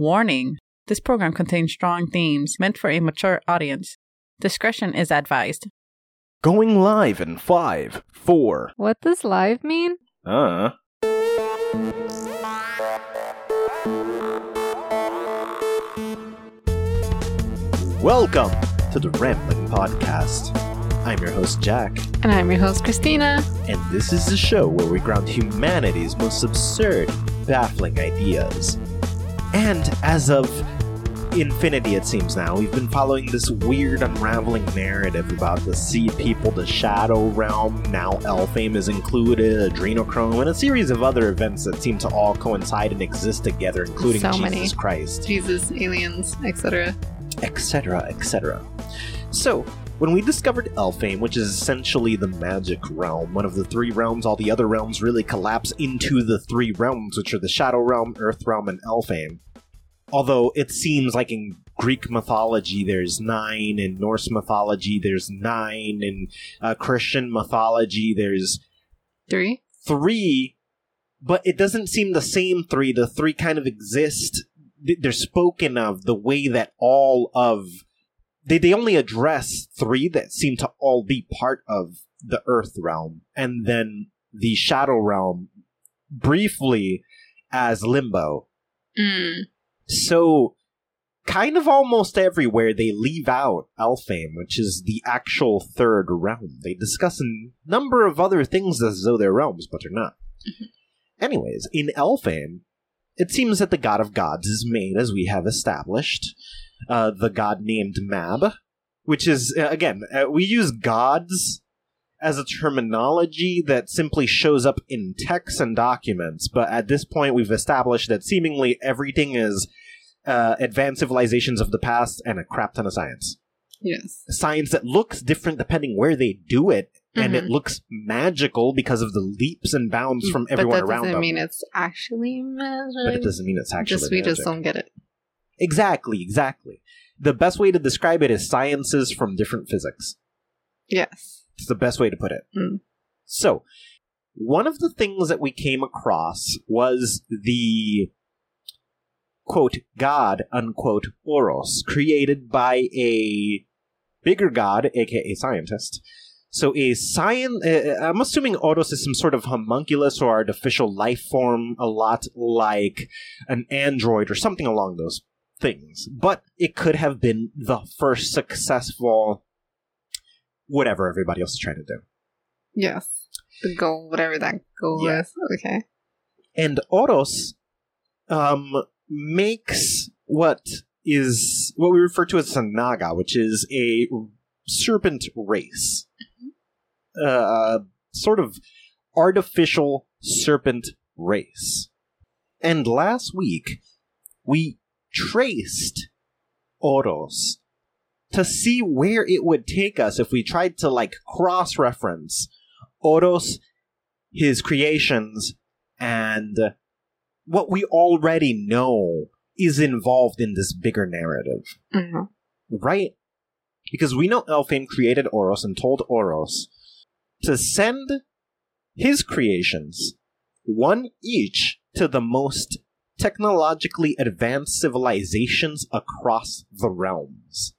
Warning! This program contains strong themes meant for a mature audience. Discretion is advised. Going live in 5, 4... What does live mean? Welcome to the Rambling Podcast. I'm your host, Jack. And I'm your host, Christina. And this is the show where we ground humanity's most absurd, baffling ideas. And as of infinity, it seems now, we've been following this weird, unraveling narrative about the Sea People, the Shadow Realm, now Elfame is included, Adrenochrome, and a series of other events that seem to all coincide and exist together, including so Jesus Christ. Jesus, aliens, etc. Etc., etc. So, when we discovered Elfame, which is essentially the magic realm, one of the three realms, all the other realms really collapse into the three realms, which are the Shadow Realm, Earth Realm, and Elfame. Although it seems like in Greek mythology there's 9, in Norse mythology there's 9, in Christian mythology there's... 3? 3, but it doesn't seem the same 3. The 3 kind of exist... They're spoken of the way that all of... They only address 3 that seem to all be part of the Earth Realm. And then the Shadow Realm, briefly, as Limbo. Mm. So, kind of almost everywhere, they leave out Elfame, which is the actual third realm. They discuss a number of other things as though they're realms, but they're not. Mm-hmm. Anyways, in Elfame... It seems that the god of gods is made, as we have established, the god named Mab, which is, again, we use gods as a terminology that simply shows up in texts and documents, but at this point we've established that seemingly everything is advanced civilizations of the past and a crap ton of science. Yes. Science that looks different depending where they do it. Mm-hmm. And it looks magical because of the leaps and bounds from everyone around them. But that doesn't mean it's actually magic. Just don't get it. Exactly. The best way to describe it is sciences from different physics. Yes. It's the best way to put it. Mm. So, one of the things that we came across was the, quote, god, unquote, Oros, created by a bigger god, a.k.a. scientist. So I'm assuming Oros is some sort of homunculus or artificial life form, a lot like an android or something along those things. But it could have been the first successful whatever everybody else is trying to do. Yes. The goal, whatever that goal is. Okay. And Oros makes what we refer to as a naga, which is a serpent race. Sort of artificial serpent race. And last week, we traced Oros to see where it would take us if we tried to, cross-reference Oros, his creations, and what we already know is involved in this bigger narrative. Mm-hmm. Right? Because we know Elfame created Oros and told Oros to send his creations, one each, to the most technologically advanced civilizations across the realms.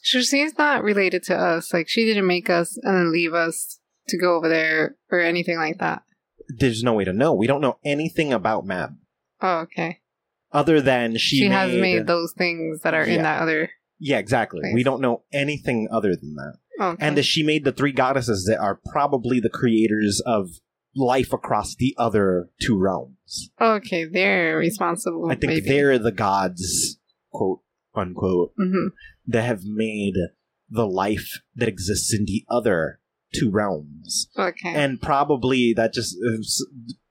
She's not related to us. She didn't make us and then leave us to go over there or anything like that. There's no way to know. We don't know anything about Mab. Oh, okay. Other than she has made those things that are in that other... Yeah, exactly. Place. We don't know anything other than that. Okay. And that she made the 3 goddesses that are probably the creators of life across the other 2 realms. Okay, they're responsible. I think they're the gods, quote, unquote, that have made the life that exists in the other 2 realms. Okay. And probably that just...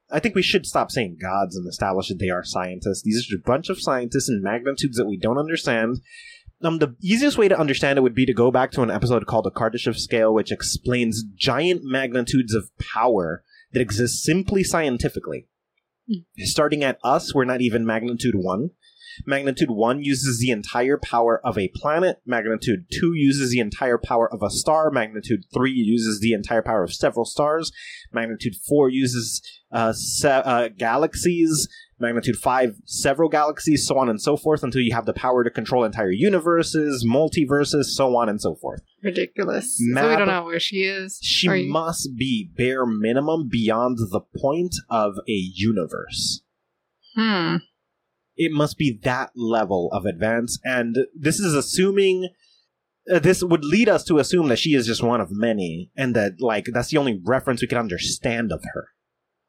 I think we should stop saying gods and establish that they are scientists. These are a bunch of scientists and magnitudes that we don't understand. The easiest way to understand it would be to go back to an episode called the Kardashev scale, which explains giant magnitudes of power that exist simply scientifically. Mm. Starting at us, we're not even magnitude 1. Magnitude 1 uses the entire power of a planet. Magnitude 2 uses the entire power of a star. Magnitude 3 uses the entire power of several stars. Magnitude 4 uses galaxies. magnitude 5, several galaxies, so on and so forth, until you have the power to control entire universes, multiverses, so on and so forth. Ridiculous. Mab, so we don't know where she is. She must be bare minimum beyond the point of a universe. It must be that level of advance, and this is assuming... this would lead us to assume that she is just one of many, and that, like, that's the only reference we can understand of her.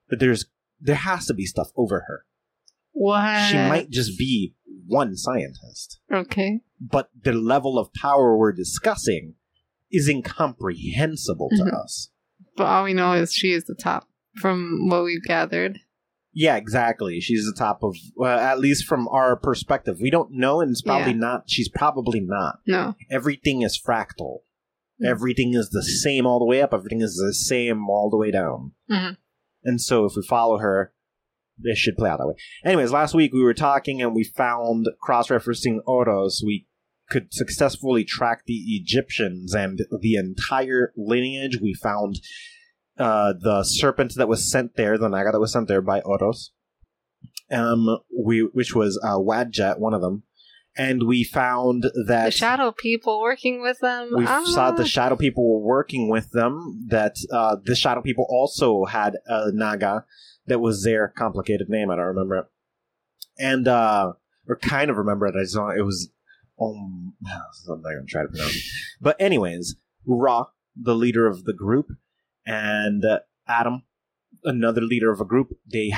But there has to be stuff over her. What? She might just be one scientist. Okay. But the level of power we're discussing is incomprehensible to us. But all we know is she is the top, from what we've gathered. Yeah, exactly. She's the top of, at least from our perspective. We don't know, and it's probably not. She's probably not. No. Everything is fractal. Everything is the same all the way up. Everything is the same all the way down. And so if we follow her, this should play out that way. Anyways, last week we were talking and we found, cross-referencing Oros, we could successfully track the Egyptians and the entire lineage. We found... the serpent that was sent there, the naga that was sent there by Oros, which was Wadjet, one of them. And we found that... the Shadow People working with them. We saw the Shadow People were working with them, that the Shadow People also had a naga that was their complicated name. I don't remember it. And, or kind of remember it. I just don't... It was... I'm not going to try to pronounce it. But anyways, Ra, the leader of the group, and Adam, another leader of a group, they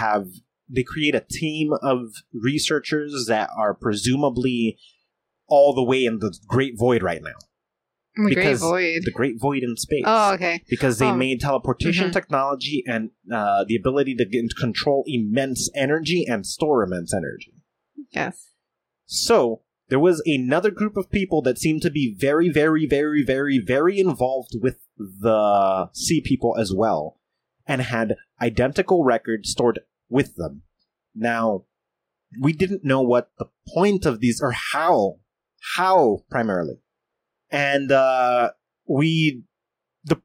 create a team of researchers that are presumably all the way in the Great Void right now. The Great Void in space. Oh, okay. Because they made teleportation technology and the ability to control immense energy and store immense energy. Yes. So there was another group of people that seemed to be very, very, very, very, very involved with the Sea People as well, and had identical records stored with them. Now, we didn't know what the point of these, or how primarily. And the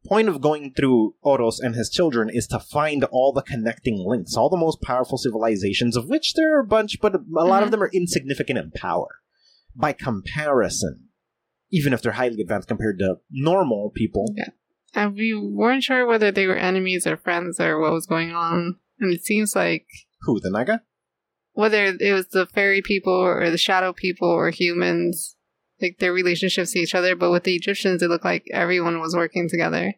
point of going through Oros and his children is to find all the connecting links, all the most powerful civilizations, of which there are a bunch, but a lot of them are insignificant in power. By comparison, even if they're highly advanced compared to normal people. Yeah. And we weren't sure whether they were enemies or friends or what was going on. And it seems like... Who, the Naga? Whether it was the fairy people or the shadow people or humans. Like, their relationships to each other. But with the Egyptians, it looked like everyone was working together.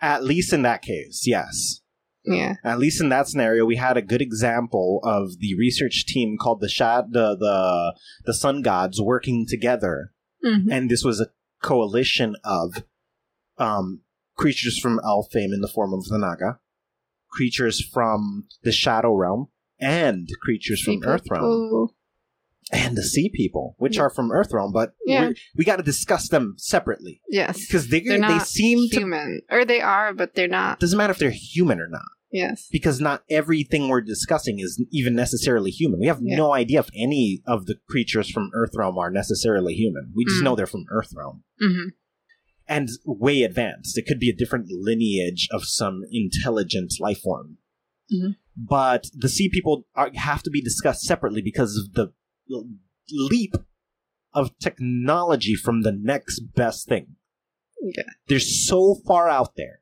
At least in that case, yes. Yeah. At least in that scenario, we had a good example of the research team called the Sun Gods working together. And this was a coalition of creatures from Elfame in the form of the Naga, creatures from the Shadow Realm, and creatures from Earth Realm. And the Sea People, which are from Earth Realm, but we got to discuss them separately. Yes. Because they're not, they seem human. Or they are, but they're not. Doesn't matter if they're human or not. Yes. Because not everything we're discussing is even necessarily human. We have no idea if any of the creatures from Earthrealm are necessarily human. We just know they're from Earthrealm. And way advanced. It could be a different lineage of some intelligent life form. But the Sea People have to be discussed separately because of the leap of technology from the next best thing. Yeah. They're so far out there.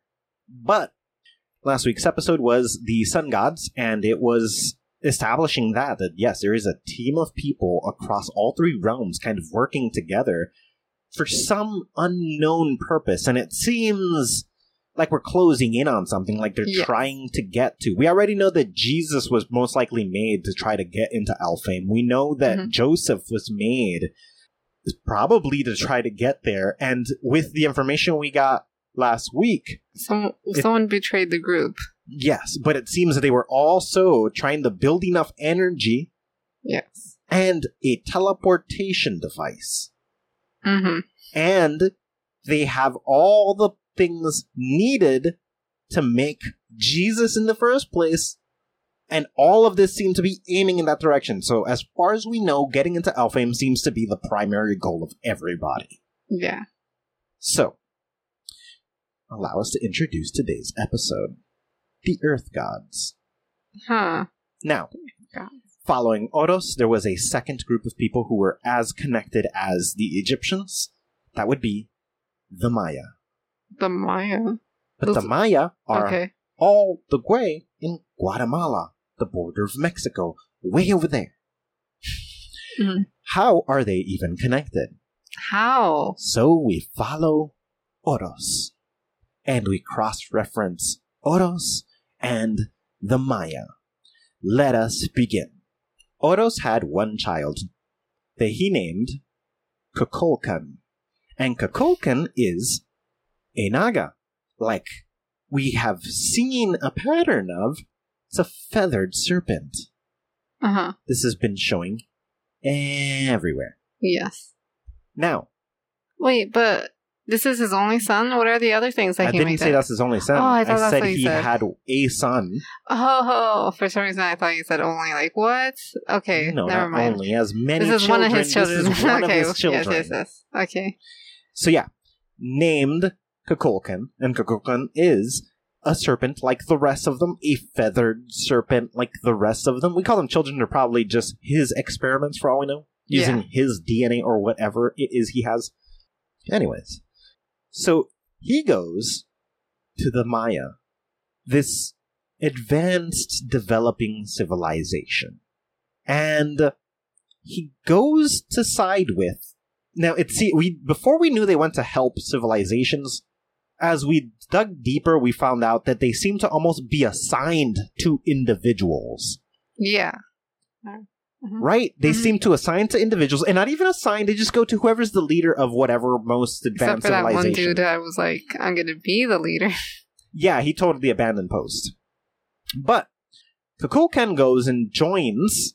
But last week's episode was the Sun Gods, and it was establishing that yes, there is a team of people across all three realms kind of working together for some unknown purpose, and it seems like we're closing in on something, like they're trying to get to. We already know that Jesus was most likely made to try to get into Elfame. We know that Joseph was made probably to try to get there, and with the information we got last week, someone betrayed the group. Yes, but it seems that they were also trying to build enough energy and a teleportation device. And they have all the things needed to make Jesus in the first place, and all of this seemed to be aiming in that direction. So as far as we know, getting into Elfame seems to be the primary goal of everybody. Yeah. So... allow us to introduce today's episode, the Earth Gods. Now, Following Oros, there was a second group of people who were as connected as the Egyptians. That would be the Maya. The Maya? But the Maya are all the way in Guatemala, the border of Mexico, way over there. Mm-hmm. How are they even connected? How? So we follow Oros, and we cross-reference Oros and the Maya. Let us begin. Oros had one child that he named Kukulkan. And Kukulkan is a naga. Like we have seen a pattern of, it's a feathered serpent. Uh-huh. This has been showing everywhere. Yes. Now. Wait, but this is his only son? What are the other things that he made? I didn't say that's his only son. Oh, I said he had a son. Oh, for some reason I thought you said only. Like, what? Okay, no, never mind. Only. As many children. This is one of his children. This is one of his children. Yes. Okay. So, yeah. Named Kukulkan. And Kukulkan is a serpent like the rest of them. A feathered serpent like the rest of them. We call them children. They're probably just his experiments for all we know. Using his DNA or whatever it is he has. Anyways. So he goes to the Maya, this advanced developing civilization, and he goes to side with. Now, before we knew they went to help civilizations, as we dug deeper, we found out that they seem to almost be assigned to individuals. Yeah. Mm-hmm. Right? They seem to assign to individuals, and not even assign, they just go to whoever's the leader of whatever most advanced civilization. Except for that one dude that was like, I'm going to be the leader. Yeah, he totally abandoned post. But Kukulkan goes and joins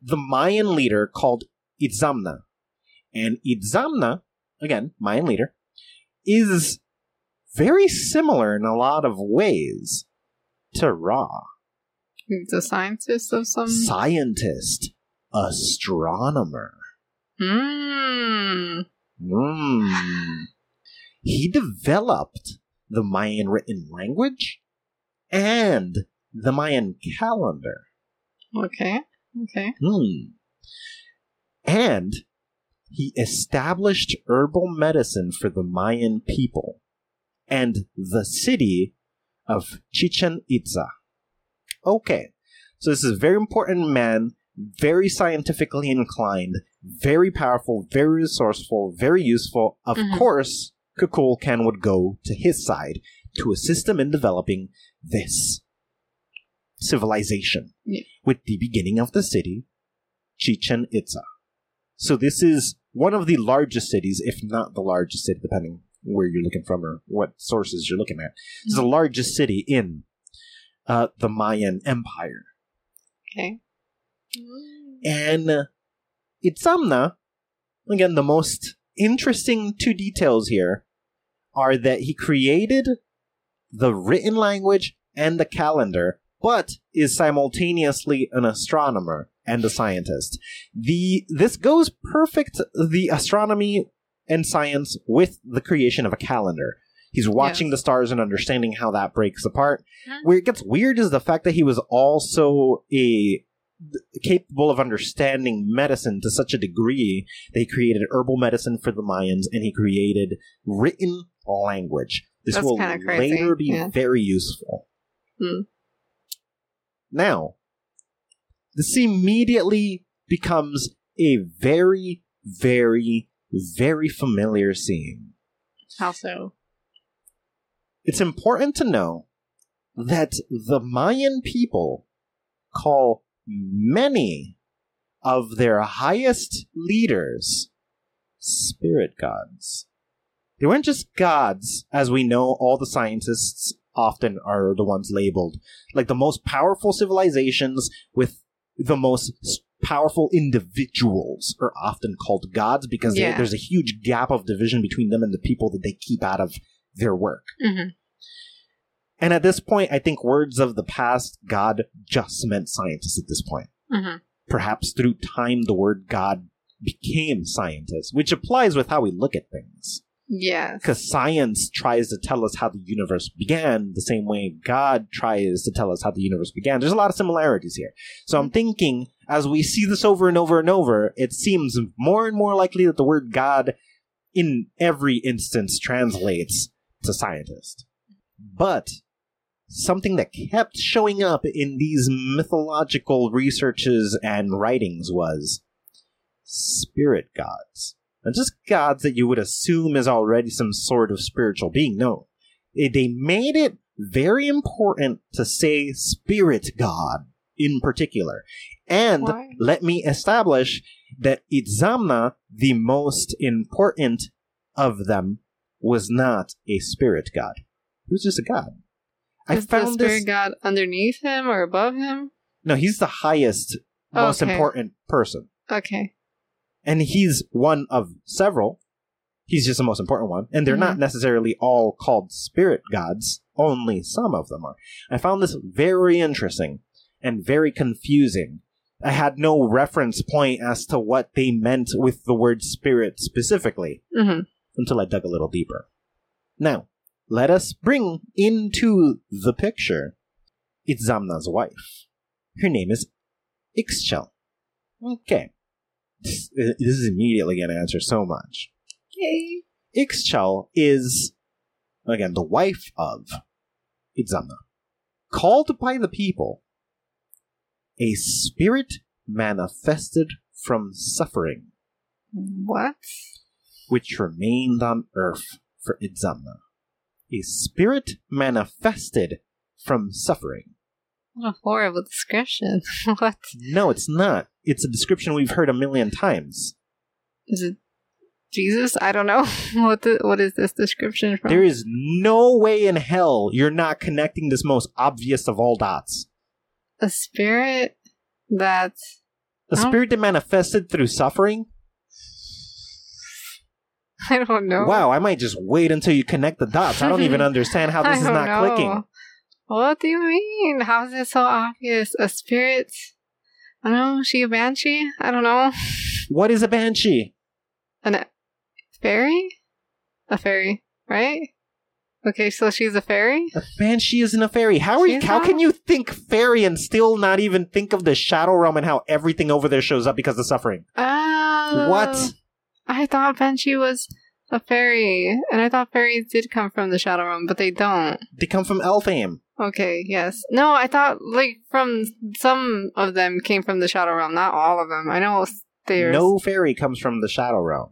the Mayan leader called Itzamna. And Itzamna, again, Mayan leader, is very similar in a lot of ways to Ra. He's a scientist of some... Scientist. Astronomer. He developed the Mayan written language and the Mayan calendar. Okay. And he established herbal medicine for the Mayan people and the city of Chichen Itza. Okay, so this is a very important man, very scientifically inclined, very powerful, very resourceful, very useful. Of course, Kukulkan would go to his side to assist him in developing this civilization with the beginning of the city, Chichen Itza. So this is one of the largest cities, if not the largest city, depending where you're looking from or what sources you're looking at. It's the largest city in the Mayan Empire. Okay. And Itzamna, again, the most interesting two details here are that he created the written language and the calendar, but is simultaneously an astronomer and a scientist. This goes perfect, the astronomy and science, with the creation of a calendar. He's watching the stars and understanding how that breaks apart. Where it gets weird is the fact that he was also capable of understanding medicine to such a degree that he created herbal medicine for the Mayans, and he created written language. This That's will later be very useful. Now, this immediately becomes a very, very, very familiar scene. How so? It's important to know that the Mayan people call many of their highest leaders spirit gods. They weren't just gods, as we know all the scientists often are the ones labeled. Like the most powerful civilizations with the most powerful individuals are often called gods because there's a huge gap of division between them and the people that they keep out of their work. And at this point, I think words of the past, God just meant scientists at this point. Perhaps through time, the word God became scientist, which applies with how we look at things. Yes. Because science tries to tell us how the universe began the same way God tries to tell us how the universe began. There's a lot of similarities here. So I'm thinking As we see this over and over and over, it seems more and more likely that the word God in every instance translates to scientist. But something that kept showing up in these mythological researches and writings was spirit gods. Not just gods that you would assume is already some sort of spiritual being. No, they made it very important to say spirit god in particular. And why? Let me establish that Itzamna, the most important of them, was not a spirit god. He was just a god. Is the spirit god underneath him or above him? No, he's the highest, most important person. Okay. And he's one of several. He's just the most important one. And they're not necessarily all called spirit gods. Only some of them are. I found this very interesting and very confusing. I had no reference point as to what they meant with the word spirit specifically until I dug a little deeper. Now, let us bring into the picture Itzamna's wife. Her name is Ixchel. Okay. This is immediately going to answer so much. Yay. Ixchel is, again, the wife of Itzamna, called by the people a spirit manifested from suffering. What? Which remained on Earth for Itzamna. A spirit manifested from suffering. What a horrible description. What? No, it's not. It's a description we've heard a million times. Is it Jesus? I don't know. What is this description from? There is no way in hell you're not connecting this most obvious of all dots. A spirit that manifested through suffering? I don't know. Wow, I might just wait until you connect the dots. I don't even understand how this is not clicking. What do you mean? How is it so obvious? A spirit? I don't know. Is she a banshee? I don't know. What is a banshee? A fairy? A fairy, right? Okay, so she's a fairy? A banshee isn't a fairy. How can you think fairy and still not even think of the Shadow Realm and how everything over there shows up because of suffering? What? I thought banshee was a fairy, and I thought fairies did come from the Shadow Realm, but they don't. They come from Elfame. Okay, yes. No, I thought from some of them came from the Shadow Realm, not all of them. I know there's no fairy comes from the Shadow Realm.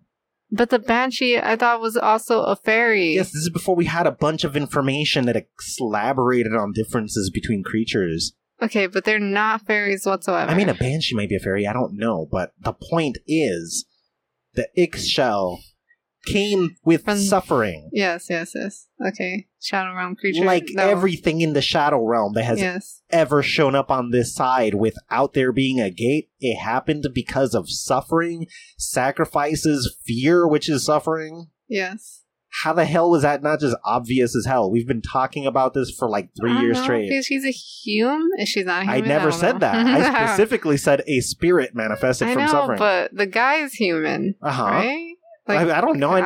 But the banshee, I thought, was also a fairy. Yes, this is before we had a bunch of information that elaborated on differences between creatures. Okay, but they're not fairies whatsoever. I mean, a banshee might be a fairy, I don't know, but the point is the Ixchel came with suffering. Yes. Okay. Shadow Realm creature. Everything in the Shadow Realm that has ever shown up on this side without there being a gate, it happened because of suffering, sacrifices, fear, which is suffering. Yes. How the hell was that not just obvious as hell? We've been talking about this for 3 years straight. Because she's a human? She's not a human. I never said that. I specifically said a spirit manifested from suffering. But the guy is human, right? I don't know. And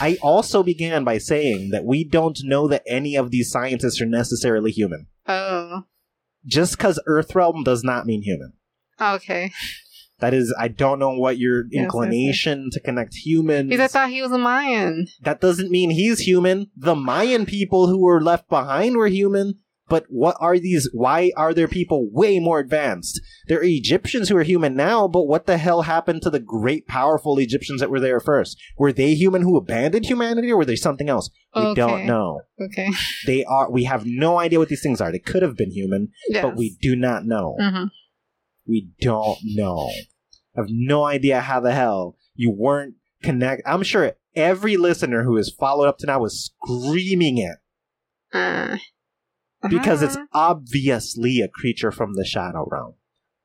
I also began by saying that we don't know that any of these scientists are necessarily human. Oh. Just because Earthrealm does not mean human. Okay. That is, I don't know what your inclination to connect humans. Because I thought he was a Mayan. That doesn't mean he's human. The Mayan people who were left behind were human. But what are these? Why are there people way more advanced? There are Egyptians who are human now, but what the hell happened to the great, powerful Egyptians that were there first? Were they human who abandoned humanity, or were they something else? We don't know. Okay. They are. We have no idea what these things are. They could have been human, but we do not know. We don't know. I have no idea how the hell you weren't connected. I'm sure every listener who has followed up to now was screaming it. Because it's obviously a creature from the Shadow Realm.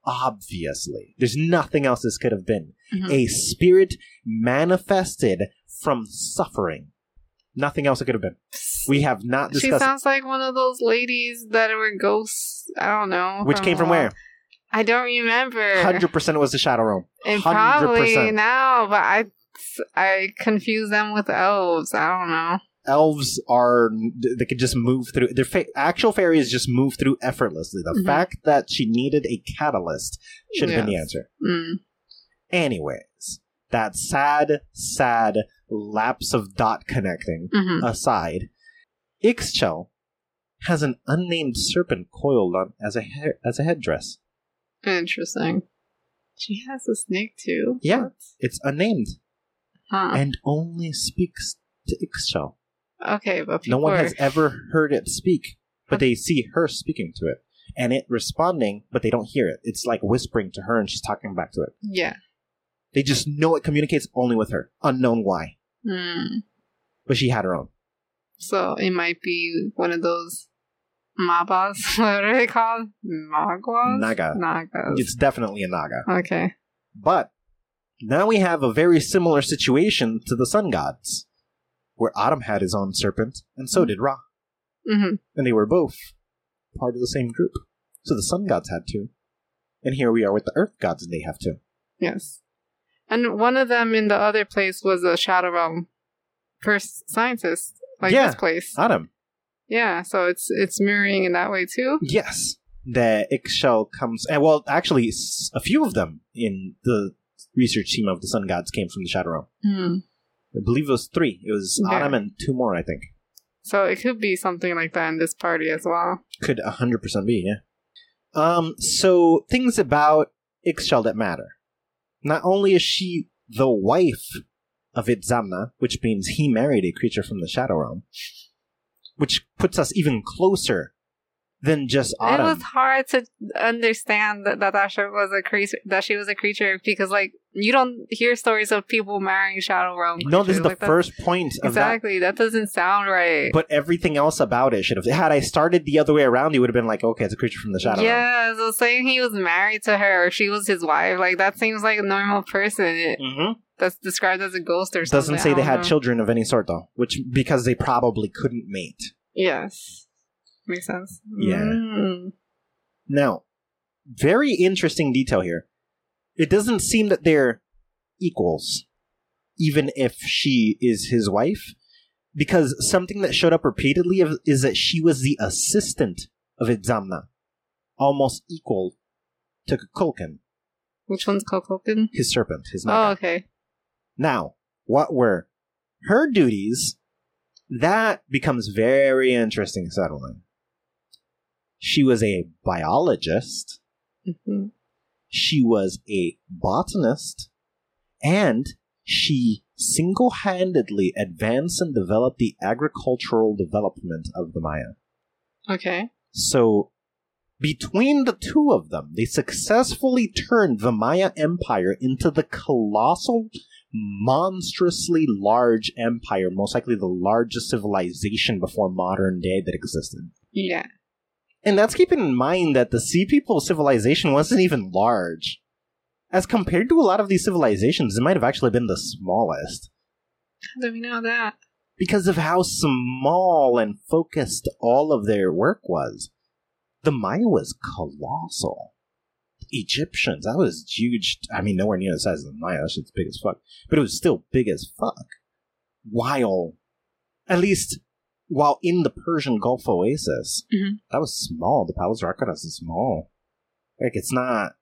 Obviously. There's nothing else this could have been. A spirit manifested from suffering. Nothing else it could have been. We have not discussed... She sounds like one of those ladies that were ghosts. I don't know. Which came from where? I don't remember. 100% it was the Shadow Realm. 100%. And probably now, but I confuse them with elves. I don't know. elves are, they could just move through, their actual fairies just move through effortlessly. The fact that she needed a catalyst should have been the answer. Anyways, that sad lapse of dot connecting aside, Ixchel has an unnamed serpent coiled on as a headdress. Interesting. She has a snake too. Yeah, it's unnamed. Huh. And only speaks to Ixchel. Okay, but no one has ever heard it speak, but they see her speaking to it and it responding, but they don't hear it. It's like whispering to her and she's talking back to it. Yeah. They just know it communicates only with her. Unknown why. But she had her own. So it might be one of those Mabas. What are they called? Magwas? Nagas. It's definitely a Naga. Okay. But now we have a very similar situation to the sun gods, where Adam had his own serpent, and so did Ra. And they were both part of the same group. So the sun gods had two. And here we are with the earth gods, and they have two. Yes. And one of them in the other place was a Shadow Realm first scientist, this place. Autumn. Yeah, so it's mirroring in that way too. Yes, the Ixchel comes, and well, actually, a few of them in the research team of the Sun Gods came from the Shadow Realm. I believe it was 3. It was Adam and 2 more, I think. So it could be something like that in this party as well. Could 100% be, yeah. So things about Ixchel that matter. Not only is she the wife of Itzamna, which means he married a creature from the Shadow Realm, which puts us even closer than just Autumn. It was hard to understand that she was a creature because, you don't hear stories of people marrying Shadow Realm. No, this is the first point of that. Exactly, that doesn't sound right. But everything else about it should have. Had I started the other way around, it would have been like, okay, it's a creature from the Shadow Realm. Yeah, so saying he was married to her or she was his wife, that seems like a normal person. That's described as a ghost or something. Doesn't say they had children of any sort, though, because they probably couldn't mate. Yes. Makes sense. Yeah. Now, very interesting detail here. It doesn't seem that they're equals, even if she is his wife, because something that showed up repeatedly is that she was the assistant of Itzamna, almost equal to Kukulkan. Which one's Kukulkan? His serpent. His Naga. Oh, okay. Now, what were her duties? That becomes very interesting settling. She was a biologist. She was a botanist. And she single-handedly advanced and developed the agricultural development of the Maya. Okay. So, between the two of them, they successfully turned the Maya Empire into the colossal, monstrously large empire, most likely the largest civilization before modern day that existed. Yeah. And that's keeping in mind that the Sea People civilization wasn't even large. As compared to a lot of these civilizations, it might have actually been the smallest. How do we know that? Because of how small and focused all of their work was. The Maya was colossal. Egyptians, that was huge. I mean, nowhere near the size of the Maya. That shit's big as fuck. But it was still big as fuck. While in the Persian Gulf Oasis, that was small. The Palos Racaras is small. It's not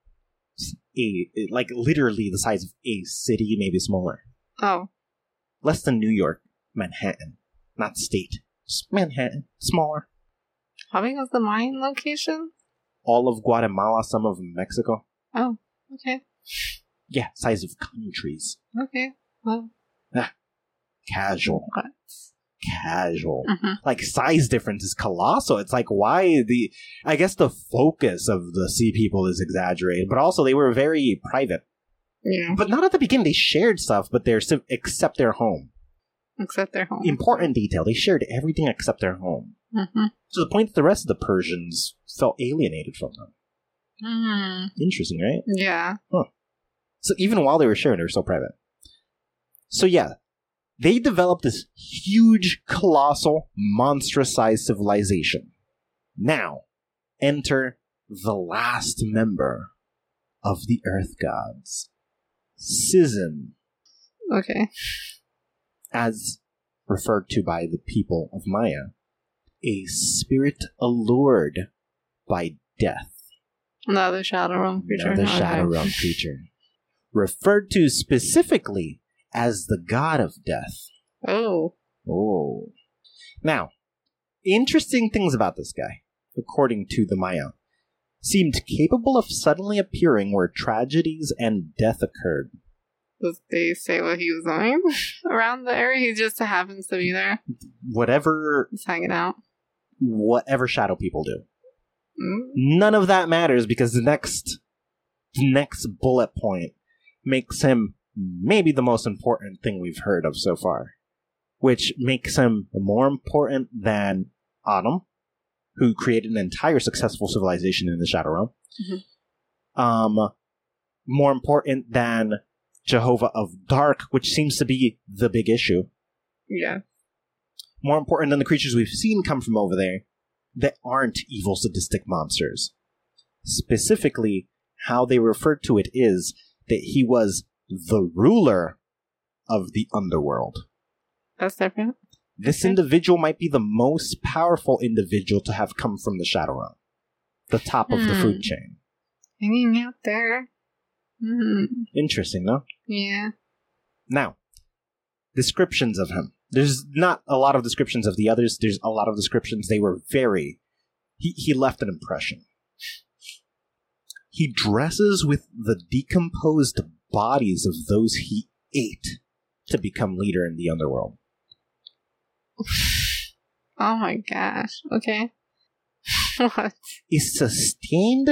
literally the size of a city, maybe smaller. Oh. Less than New York, Manhattan. Not state. Just Manhattan. Smaller. How big was the Mayan location? All of Guatemala, some of Mexico. Oh, okay. Yeah, size of countries. Okay, well. Casual. What? Casual. Size difference is colossal. It's why I guess the focus of the Sea People is exaggerated, but also they were very private. Yeah. But not at the beginning. They shared stuff, but except their home. Except their home. Important detail. They shared everything except their home. To the point that the rest of the Persians felt alienated from them. Interesting, right? Yeah. Huh. So even while they were sharing, they were still private. So yeah, they developed this huge, colossal, monstrous-sized civilization. Now, enter the last member of the Earth Gods, Cizin. Okay. As referred to by the people of Maya, a spirit allured by death. Another Shadow Realm creature. Referred to specifically as the god of death. Oh. Now, interesting things about this guy, according to the Maya, seemed capable of suddenly appearing where tragedies and death occurred. Did they say what he was doing around the area? He just happens to be there. Whatever. He's hanging out. Whatever shadow people do. None of that matters because the next bullet point makes him maybe the most important thing we've heard of so far, which makes him more important than Autumn, who created an entire successful civilization in the Shadow Realm, more important than Jehovah of Dark, which seems to be the big issue. Yeah. More important than the creatures we've seen come from over there that aren't evil, sadistic monsters. Specifically, how they referred to it is that he was the ruler of the underworld. That's different. This individual might be the most powerful individual to have come from the Shadow Realm. The top of the food chain. Hanging out there. Interesting, no? Yeah. Now, descriptions of him. There's not a lot of descriptions of the others. There's a lot of descriptions. They were very... He left an impression. He dresses with the decomposed bodies of those he ate to become leader in the underworld. Oh my gosh. Okay. What? Is sustained...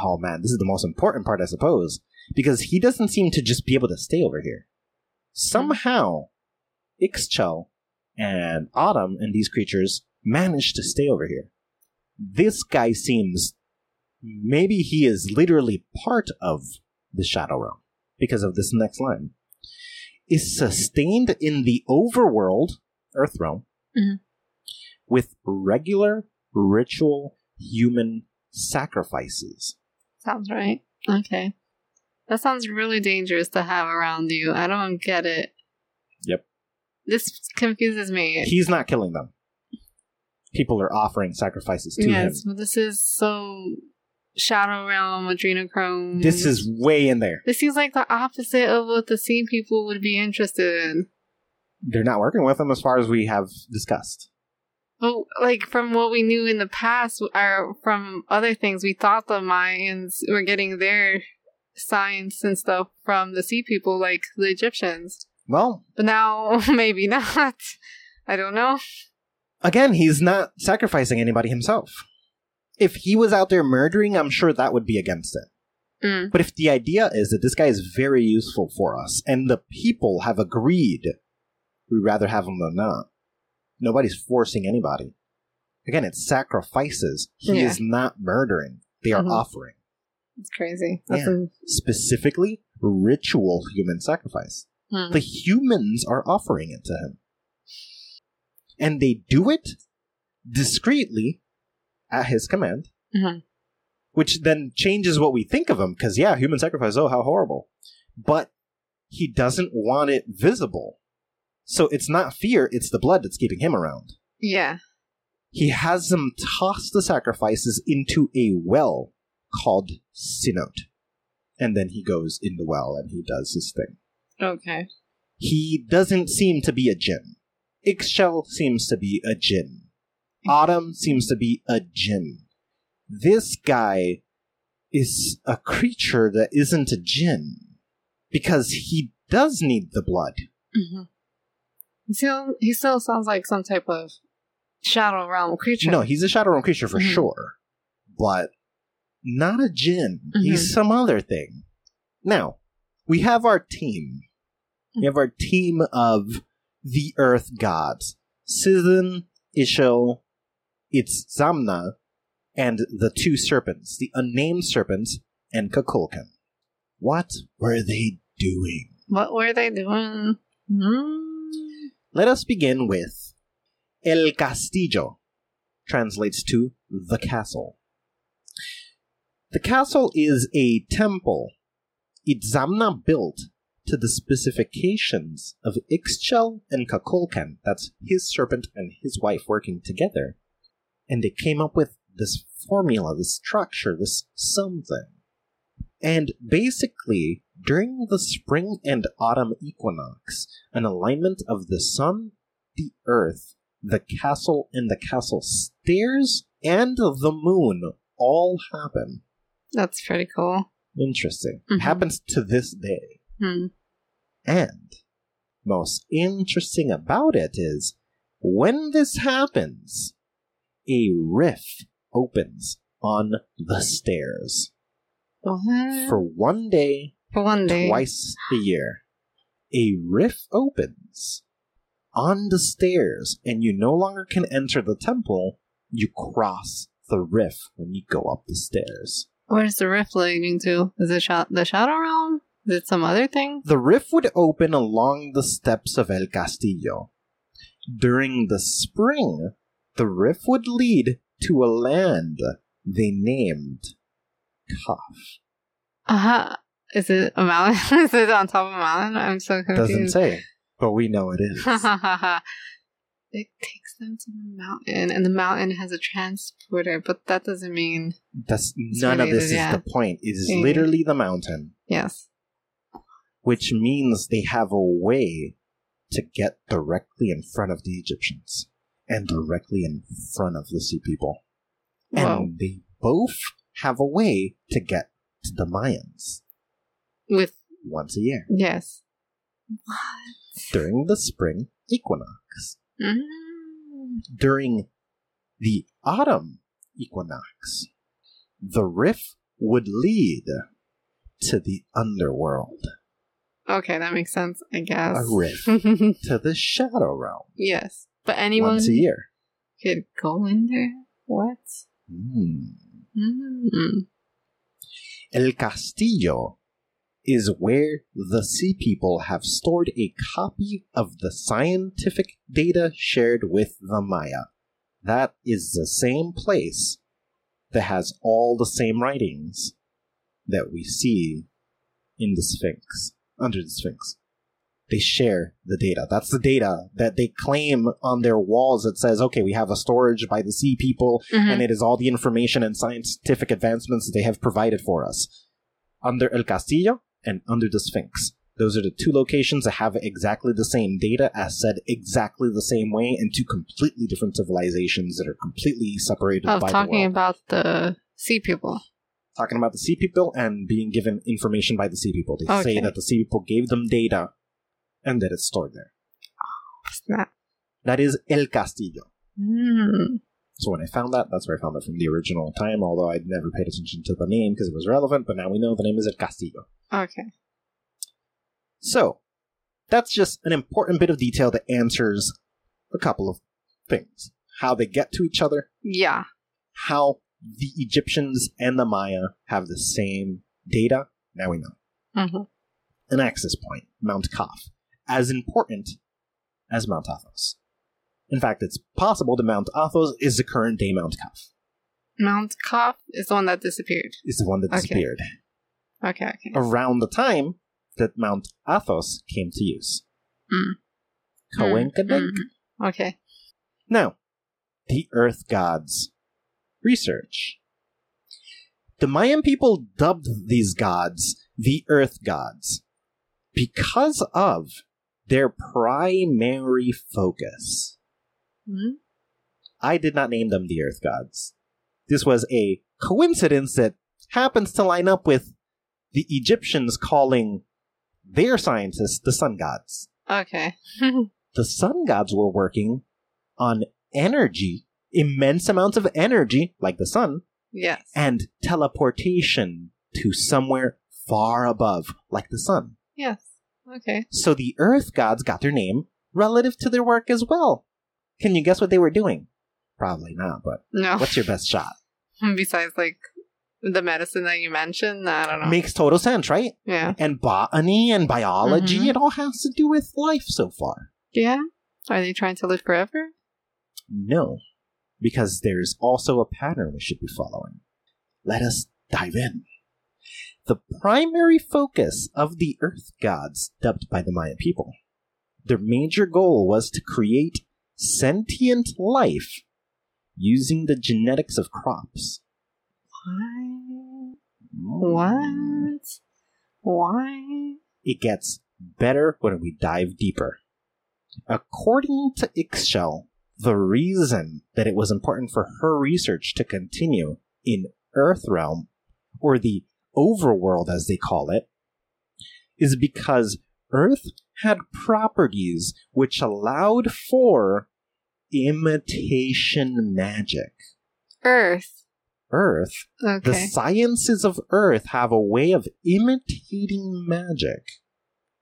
Oh man, this is the most important part, I suppose. Because he doesn't seem to just be able to stay over here. Somehow... Ixchel and Autumn and these creatures managed to stay over here. This guy seems maybe he is literally part of the Shadow Realm because of this next line. Is sustained in the overworld, Earth Realm, with regular ritual human sacrifices. Sounds right. Okay. That sounds really dangerous to have around you. I don't get it. Yep. This confuses me. He's not killing them. People are offering sacrifices to him. Yes, but this is so Shadow Realm, Adrenochrome. This is way in there. This seems like the opposite of what the Sea People would be interested in. They're not working with them as far as we have discussed. Well, like from what we knew in the past, or from other things, we thought the Mayans were getting their science and stuff from the Sea People, like the Egyptians. Well, but now, maybe not. I don't know. Again, he's not sacrificing anybody himself. If he was out there murdering, I'm sure that would be against it. But if the idea is that this guy is very useful for us, and the people have agreed, we'd rather have him than not. Nobody's forcing anybody. Again, it's sacrifices. He is not murdering. They are offering. It's crazy. That's specifically, ritual human sacrifice. The humans are offering it to him. And they do it discreetly at his command, which then changes what we think of him. Because, human sacrifice, oh, how horrible. But he doesn't want it visible. So it's not fear, it's the blood that's keeping him around. Yeah. He has them toss the sacrifices into a well called Sinote. And then he goes in the well and he does his thing. Okay. He doesn't seem to be a djinn. Ixchel seems to be a djinn. Autumn seems to be a djinn. This guy is a creature that isn't a djinn because he does need the blood. He still sounds like some type of Shadow Realm creature. No, he's a Shadow Realm creature for sure, but not a djinn. He's some other thing. Now, we have our team. We have our team of the Earth gods. Cizin, Ixchel, Itzamna, and the two serpents. The unnamed serpents and Kukulkan. What were they doing? Let us begin with El Castillo. Translates to the castle. The castle is a temple Itzamna built to the specifications of Ixchel and Kukulkan, that's his serpent and his wife working together, and they came up with this formula, this structure, this something. And basically, during the spring and autumn equinox, an alignment of the sun, the earth, the castle and the castle stairs, and the moon all happen. That's pretty cool. Interesting. Mm-hmm. Happens to this day. Mm. And most interesting about it is, when this happens, a rift opens on the stairs. What? For one day. Twice a year. A rift opens on the stairs, and you no longer can enter the temple. You cross the rift when you go up the stairs. Where's the rift leading to? Is it the Shadow Realm? Is it some other thing? The rift would open along the steps of El Castillo. During the spring, the rift would lead to a land they named Qaf. Is it a mountain? Is it on top of a mountain? I'm so confused. Doesn't say, but we know it is. It takes them to the mountain, and the mountain has a transporter, but that doesn't mean... None of this is the point. It is literally the mountain. Yes. Which means they have a way to get directly in front of the Egyptians and directly in front of the Sea People. Whoa. And they both have a way to get to the Mayans. Once a year. Yes. What? During the spring equinox. Mm-hmm. During the autumn equinox, the rift would lead to the underworld. Okay, that makes sense, I guess. A rift to the Shadow Realm. Yes, but anyone once a year could go in there. What? Mm. Mm-hmm. El Castillo is where the Sea People have stored a copy of the scientific data shared with the Maya. That is the same place that has all the same writings that we see in the Sphinx, under the Sphinx. They share the data. That's the data that they claim on their walls that says, okay, we have a storage by the Sea People, mm-hmm. and it is all the information and scientific advancements that they have provided for us. Under El Castillo and under the Sphinx. Those are the two locations that have exactly the same data, as said exactly the same way, and two completely different civilizations that are completely separated by the world. Talking about the Sea People and being given information by the Sea People. They say that the Sea People gave them data and that it's stored there. Oh, snap. That is El Castillo. Mm. So when I found that, that's where I found it from the original time, although I'd never paid attention to the name because it was relevant, but now we know the name is El Castillo. Okay. So, that's just an important bit of detail that answers a couple of things. How they get to each other. Yeah. How the Egyptians and the Maya have the same data. Now we know. Mm-hmm. An access point, Mount Qaf. As important as Mount Athos. In fact, it's possible that Mount Athos is the current day Mount Qaf. Mount Qaf is the one that disappeared. It's the one that disappeared. Okay. Around the time that Mount Athos came to use. Mm. Coincidence? Mm. Okay. Now, the Earth Gods research. The Mayan people dubbed these gods the Earth Gods because of their primary focus. Mm-hmm. I did not name them the Earth Gods. This was a coincidence that happens to line up with the Egyptians calling their scientists the Sun Gods. Okay. The Sun Gods were working on energy, immense amounts of energy, like the sun, yes, and teleportation to somewhere far above, like the sun. Yes. Okay. So the Earth Gods got their name relative to their work as well. Can you guess what they were doing? Probably not, but no. What's your best shot? Besides, like, the medicine that you mentioned? I don't know. Makes total sense, right? Yeah. And botany and biology, mm-hmm. It all has to do with life so far. Yeah? Are they trying to live forever? No. Because there's also a pattern we should be following. Let us dive in. the primary focus of the earth gods dubbed by the Maya people. Their major goal was to create sentient life using the genetics of crops. Why? It gets better when we dive deeper. According to Ixchel, the reason that it was important for her research to continue in Earth Realm, or the Overworld as they call it, is because Earth had properties which allowed for imitation magic. Earth. Okay. The sciences of Earth have a way of imitating magic.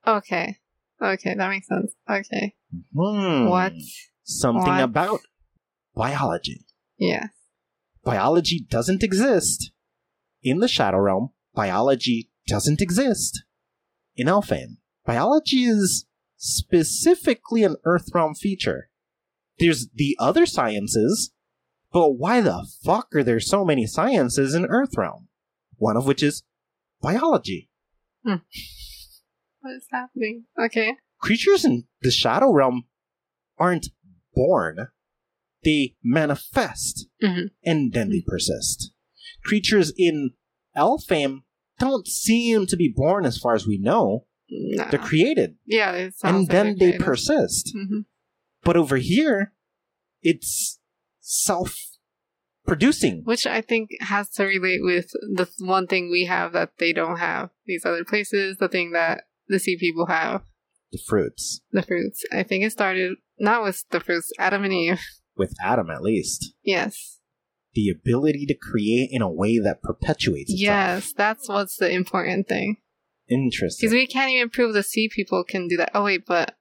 Okay, that makes sense. Okay. Something about biology. Yeah. Biology doesn't exist. In the Shadow Realm, biology doesn't exist. In Elfame, biology is specifically an Earth Realm feature. There's the other sciences, but why the fuck are there so many sciences in Earth Realm? One of which is biology. What is happening? Okay. Creatures in the Shadow Realm aren't born. They manifest, and then they persist. Creatures in Elfame don't seem to be born as far as we know. No. They're created. Yeah, it sounds and then like they persist. But over here, it's self-producing. Which I think has to relate with the one thing we have that they don't have. These other places, the thing that the sea people have. The fruits. I think it started not with the fruits, Adam and Eve. With Adam, at least. Yes. The ability to create in a way that perpetuates itself. Yes, that's what's the important thing. Interesting. Because we can't even prove the sea people can do that. Oh, wait, but...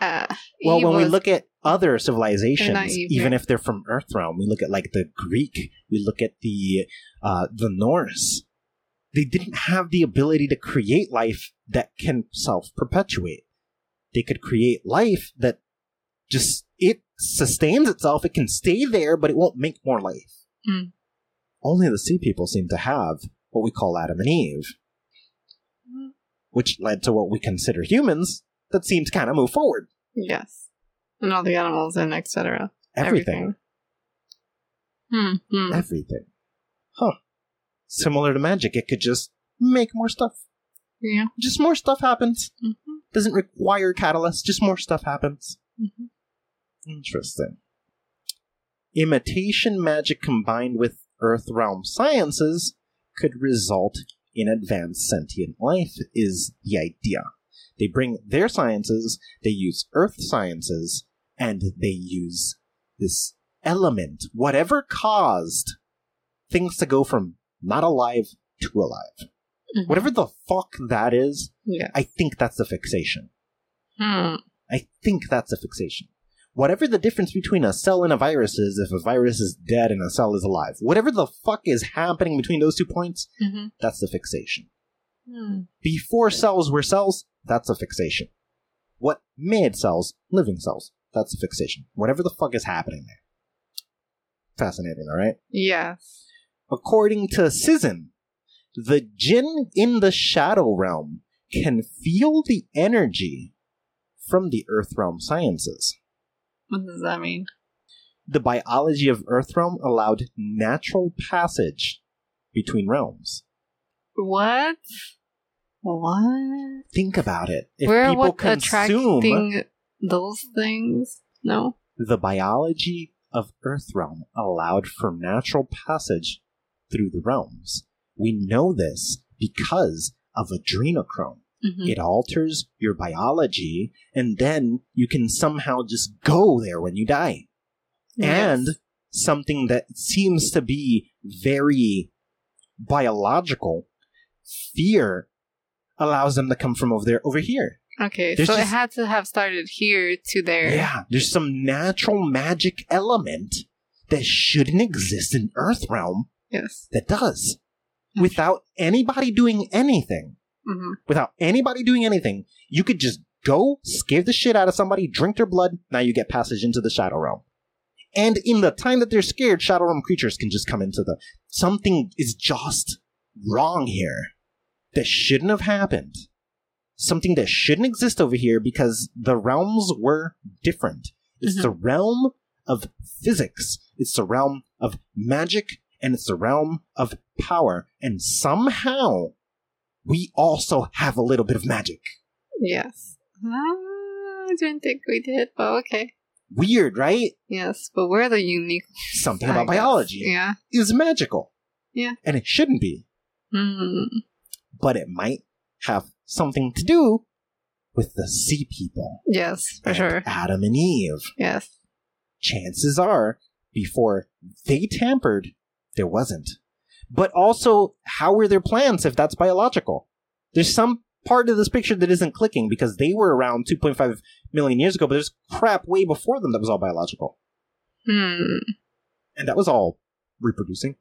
well, when we look at other civilizations, even if they're from Earth Realm, we look at like the Greek, we look at the Norse. They didn't have the ability to create life that can self-perpetuate. They could create life that just, it sustains itself, it can stay there, but it won't make more life. Only the sea people seem to have what we call Adam and Eve, which led to what we consider humans that seem to kind of move forward. Yes. And all the animals and etc. Everything. Everything. Huh. Similar to magic, it could just make more stuff. Yeah. Just more stuff happens. Doesn't require catalysts, just more stuff happens. Interesting. Imitation magic combined with Earth Realm sciences could result in advanced sentient life, is the idea. They bring their sciences, they use Earth sciences, and they use this element, whatever caused things to go from not alive to alive. Whatever the fuck that is, I think that's a fixation. Whatever the difference between a cell and a virus is, if a virus is dead and a cell is alive, whatever the fuck is happening between those 2 points, that's the fixation. Before cells were cells, that's a fixation. What made cells, living cells, that's a fixation. Whatever the fuck is happening there. Fascinating, all right? Yes. According to Cizin, the djinn in the Shadow Realm can feel the energy from the Earth Realm sciences. What does that mean? The biology of Earth Realm allowed natural passage between realms. What? Think about it. If we're people attracting those things? No? The biology of Earth Realm allowed for natural passage through the realms. We know this because of adrenochrome. It alters your biology, and then you can somehow just go there when you die. Yes. And something that seems to be very biological, fear, allows them to come from over here. Okay, there's so it had to have started here to there. Yeah, there's some natural magic element that shouldn't exist in Earth Realm. Yes. That does. Without anybody doing anything. You could just go, scare the shit out of somebody, drink their blood, now you get passage into the Shadow Realm. And in the time that they're scared, Shadow Realm creatures can just come into something is just wrong here. that shouldn't have happened. Something that shouldn't exist over here because the realms were different. It's the realm of physics. It's the realm of magic. And it's the realm of power. And somehow, we also have a little bit of magic. Yes. I don't think we did, but okay. Weird, right? Yes, but we're the unique... Something about biology is magical. Yeah. And it shouldn't be. Mm. But it might have something to do with the Sea People. Yes, for sure. Adam and Eve. Yes. Chances are, before they tampered... There wasn't. But also, how were their plans if that's biological? There's some part of this picture that isn't clicking because they were around 2.5 million years ago, but there's crap way before them that was all biological. Hmm. And that was all reproducing.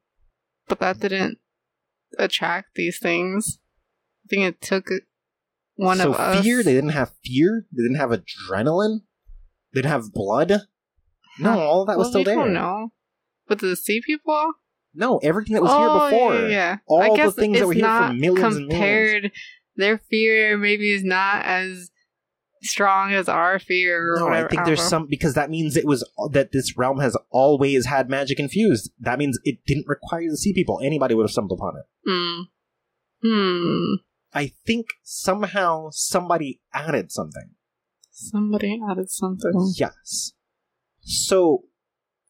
But that didn't attract these things. I think it took one of us. So fear? They didn't have fear? They didn't have adrenaline? They didn't have blood? No, all that was still there. I don't know. But the Sea People... No, everything that was here before. Yeah. All the things that were here for millions and millions. Their fear maybe is not as strong as our fear. Or whatever. I think there's some, because that means it was that this realm has always had magic infused. That means it didn't require the Sea People. Anybody would have stumbled upon it. I think somehow somebody added something. Somebody added something. Yes. So...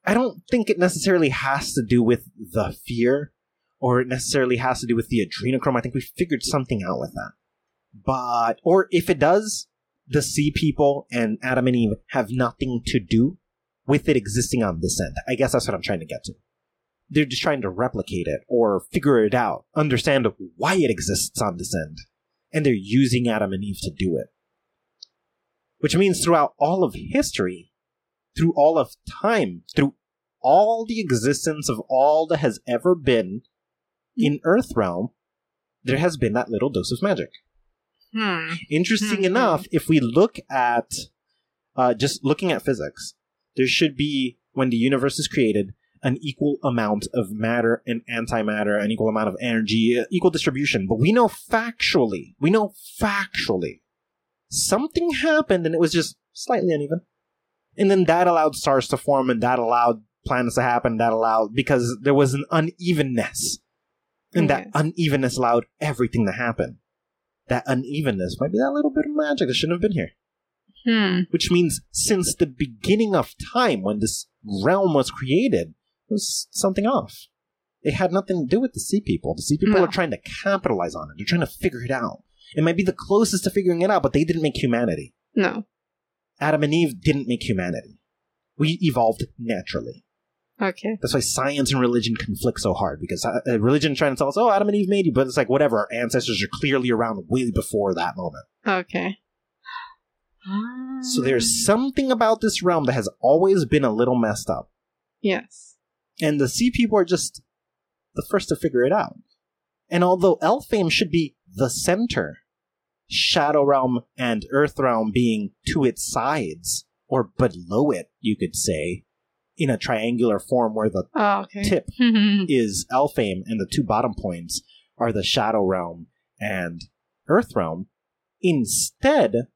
I don't think it necessarily has to do with the fear, or it necessarily has to do with the adrenochrome. I think we figured something out with that. But, or if it does, the Sea People and Adam and Eve have nothing to do with it existing on this end. I guess that's what I'm trying to get to. They're just trying to replicate it or figure it out, understand why it exists on this end. And they're using Adam and Eve to do it. Which means throughout all of history, through all of time, through all the existence of all that has ever been in Earthrealm, there has been that little dose of magic. Interesting enough, if we look at, just looking at physics, there should be, when the universe is created, an equal amount of matter and antimatter, an equal amount of energy, equal distribution. But we know factually, something happened and it was just slightly uneven. And then that allowed stars to form, and that allowed planets to happen, because there was an unevenness. And that unevenness allowed everything to happen. That unevenness might be that little bit of magic that shouldn't have been here. Which means since the beginning of time, when this realm was created, there was something off. It had nothing to do with the Sea People. The Sea People are trying to capitalize on it. They're trying to figure it out. It might be the closest to figuring it out, but they didn't make humanity. No. Adam and Eve didn't make humanity. We evolved naturally. Okay. That's why science and religion conflict so hard, because religion is trying to tell us, Adam and Eve made you, but it's like, whatever, our ancestors are clearly around way before that moment. Okay. So there's something about this realm that has always been a little messed up. Yes. And the Sea People are just the first to figure it out. And although Elfame should be the center, Shadow Realm and Earth Realm being to its sides, or below it, you could say, in a triangular form where the tip is Elfame and the two bottom points are the Shadow Realm and Earth Realm. Instead,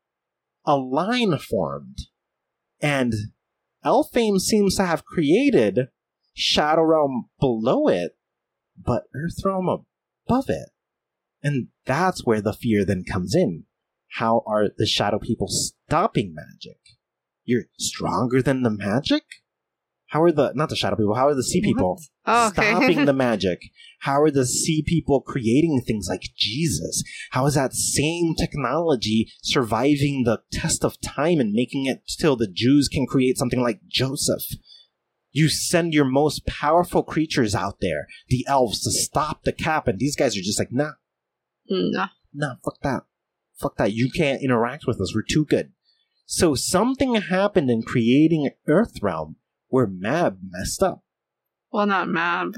a line formed, and Elfame seems to have created Shadow Realm below it, but Earth Realm above it. And that's where the fear then comes in. How are the Shadow People stopping magic? You're stronger than the magic? How are the Sea People stopping the magic? How are the Sea People creating things like Jesus? How is that same technology surviving the test of time and making it till the Jews can create something like Joseph? You send your most powerful creatures out there, the elves, to stop the cap, and these guys are just like, nah. No, fuck that. You can't interact with us. We're too good. So something happened in creating Earthrealm where Mab messed up. Well, not Mab,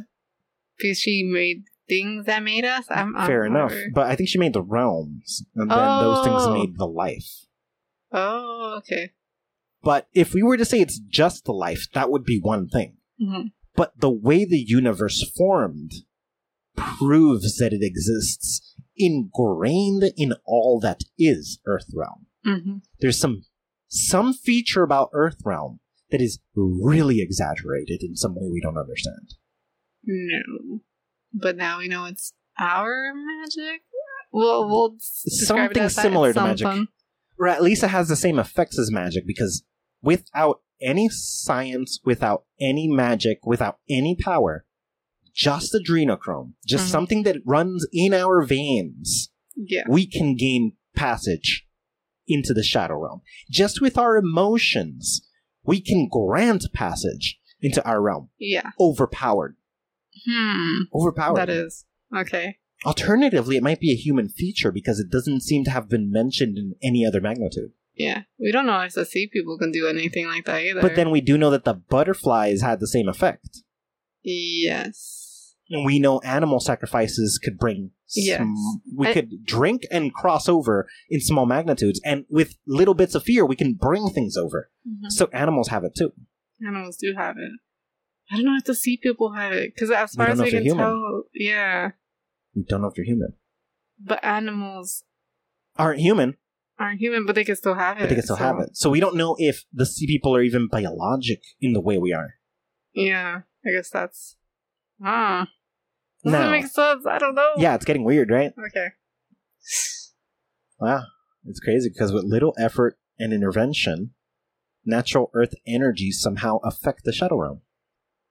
because she made things that made us. Fair enough, but I think she made the realms, and then those things made the life. Oh, okay. But if we were to say it's just the life, that would be one thing. Mm-hmm. But the way the universe formed proves that it exists ingrained in all that is Earthrealm. Mm-hmm. There's some feature about Earthrealm that is really exaggerated in some way we don't understand. No. But now we know it's our magic? We'll describe it as similar to magic. Or at least it has the same effects as magic, because without any science, without any magic, without any power, just adrenochrome, just something that runs in our veins, we can gain passage into the Shadow Realm. Just with our emotions, we can grant passage into our realm. Yeah. Overpowered. Overpowered. That is. Okay. Alternatively, it might be a human feature because it doesn't seem to have been mentioned in any other magnitude. Yeah. We don't know if the sea people can do anything like that either. But then we do know that the butterflies had the same effect. Yes. And we know animal sacrifices could bring... We could drink and cross over in small magnitudes. And with little bits of fear, we can bring things over. Mm-hmm. So animals have it too. Animals do have it. I don't know if the sea people have it. Because as far as we can tell... Yeah. We don't know if you're human. But animals... Aren't human, but they can still have it. So we don't know if the sea people are even biologic in the way we are. Yeah. I guess that's... Doesn't make sense. I don't know. Yeah, it's getting weird, right? Okay. Wow. It's crazy because with little effort and intervention, natural earth energies somehow affect the Shadow Realm.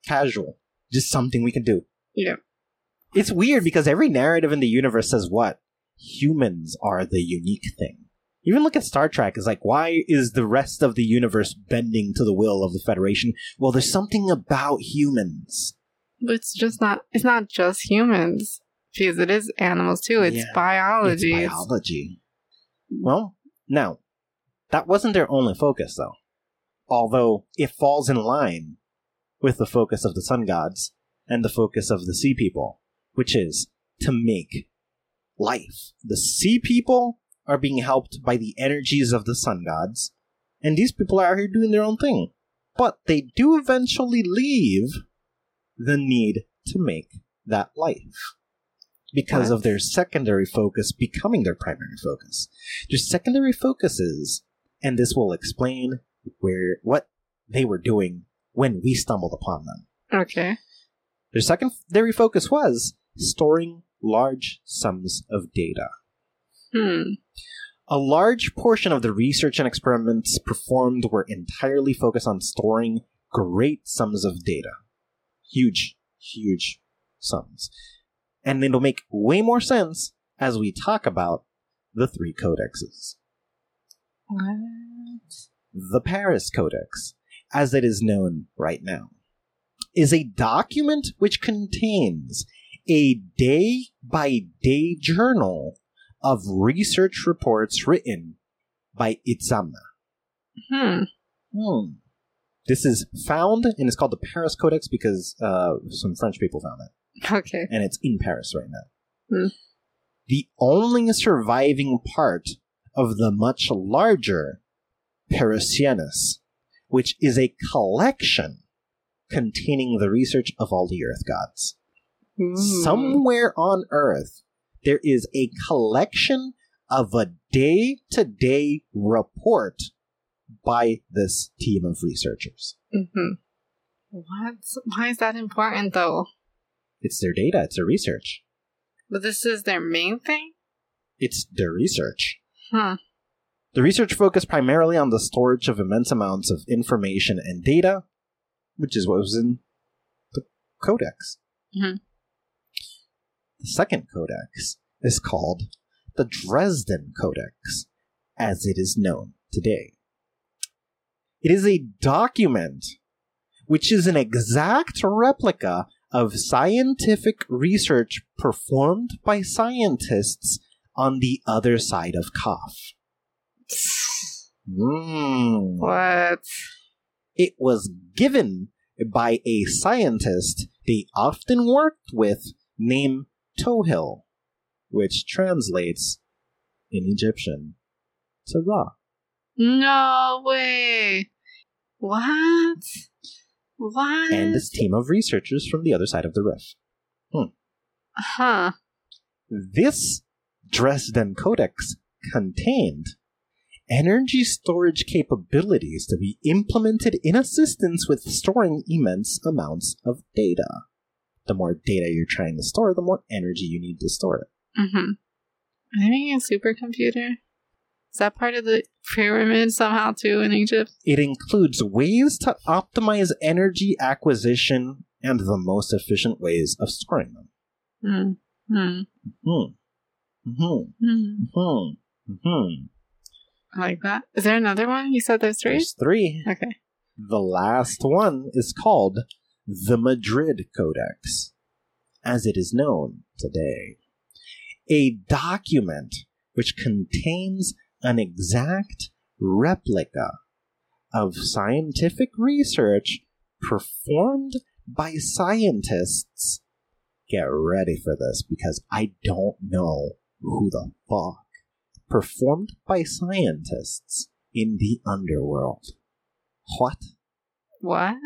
Casual. Just something we can do. Yeah. It's weird because every narrative in the universe says what? Humans are the unique thing. Even look at Star Trek. It's like, why is the rest of the universe bending to the will of the Federation? Well, there's something about humans. But it's not just humans, because it is animals too. It's biology. It's biology. Well, now, that wasn't their only focus, though. Although it falls in line with the focus of the sun gods and the focus of the sea people, which is to make life. The sea people are being helped by the energies of the sun gods, and these people are out here doing their own thing. But they do eventually leave the need to make that life because of their secondary focus becoming their primary focus. Their secondary focus is, and this will explain what they were doing when we stumbled upon them. Okay. Their secondary focus was storing large sums of data. A large portion of the research and experiments performed were entirely focused on storing great sums of data. Huge, huge sums. And it'll make way more sense as we talk about the three codexes. What? The Paris Codex, as it is known right now, is a document which contains a day-by-day journal of research reports written by Itzamna. This is found, and it's called the Paris Codex because some French people found it. Okay. And it's in Paris right now. The only surviving part of the much larger Parisianus, which is a collection containing the research of all the Earth gods. Somewhere on Earth, there is a collection of a day-to-day report by this team of researchers. What? Why is that important, though? It's their data. It's their research. But this is their main thing? It's their research. The research focused primarily on the storage of immense amounts of information and data, which is what was in the Codex. The second Codex is called the Dresden Codex, as it is known today. It is a document which is an exact replica of scientific research performed by scientists on the other side of Qaf. What? It was given by a scientist they often worked with named Tohil, which translates in Egyptian to rock. No way! What? What? And this team of researchers from the other side of the rift. This Dresden Codex contained energy storage capabilities to be implemented in assistance with storing immense amounts of data. The more data you're trying to store, the more energy you need to store it. Mm-hmm. Are they making a supercomputer? Is that part of the pyramid somehow, too, in Egypt? It includes ways to optimize energy acquisition and the most efficient ways of storing them. Mm-hmm. Mm-hmm. Mm-hmm. Mm-hmm. Mm-hmm. Mm-hmm. I like that. Is there another one? You said there's three? There's three. Okay. The last one is called the Madrid Codex, as it is known today. A document which contains an exact replica of scientific research performed by scientists. Get ready for this, because I don't know who the fuck. Performed by scientists in the underworld. What? What?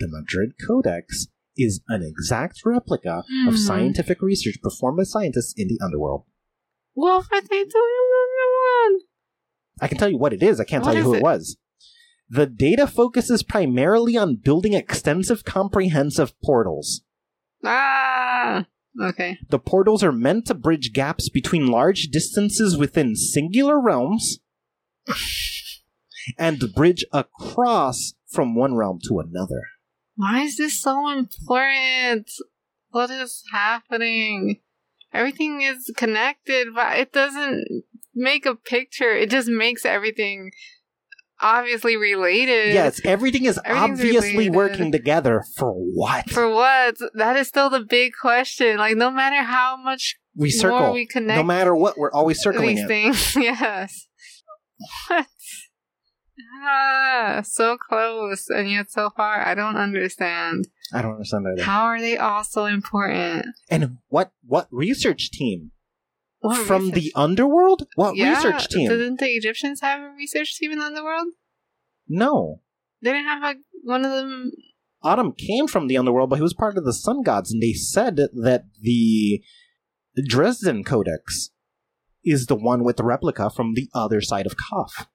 The Madrid Codex is an exact replica of scientific research performed by scientists in the underworld. What are they doing in the underworld? I can tell you what it is. I can't tell you who it was. The data focuses primarily on building extensive, comprehensive portals. Ah! Okay. The portals are meant to bridge gaps between large distances within singular realms and bridge across from one realm to another. Why is this so important? What is happening? Everything is connected, but it doesn't make a picture. It just makes everything obviously related. Yes, everything is obviously related. Working together for what? For what? That is still the big question. Like, no matter how much we circle, more we connect, no matter what, we're always circling these things. Yes. What? Ah, so close and yet so far. I don't understand. I don't understand either. How are they all so important? And what research team? What from research? The underworld? What research team? Didn't the Egyptians have a research team in the underworld? No. They didn't have one of them. Autumn came from the underworld, but he was part of the sun gods, and they said that the Dresden Codex is the one with the replica from the other side of Qaf,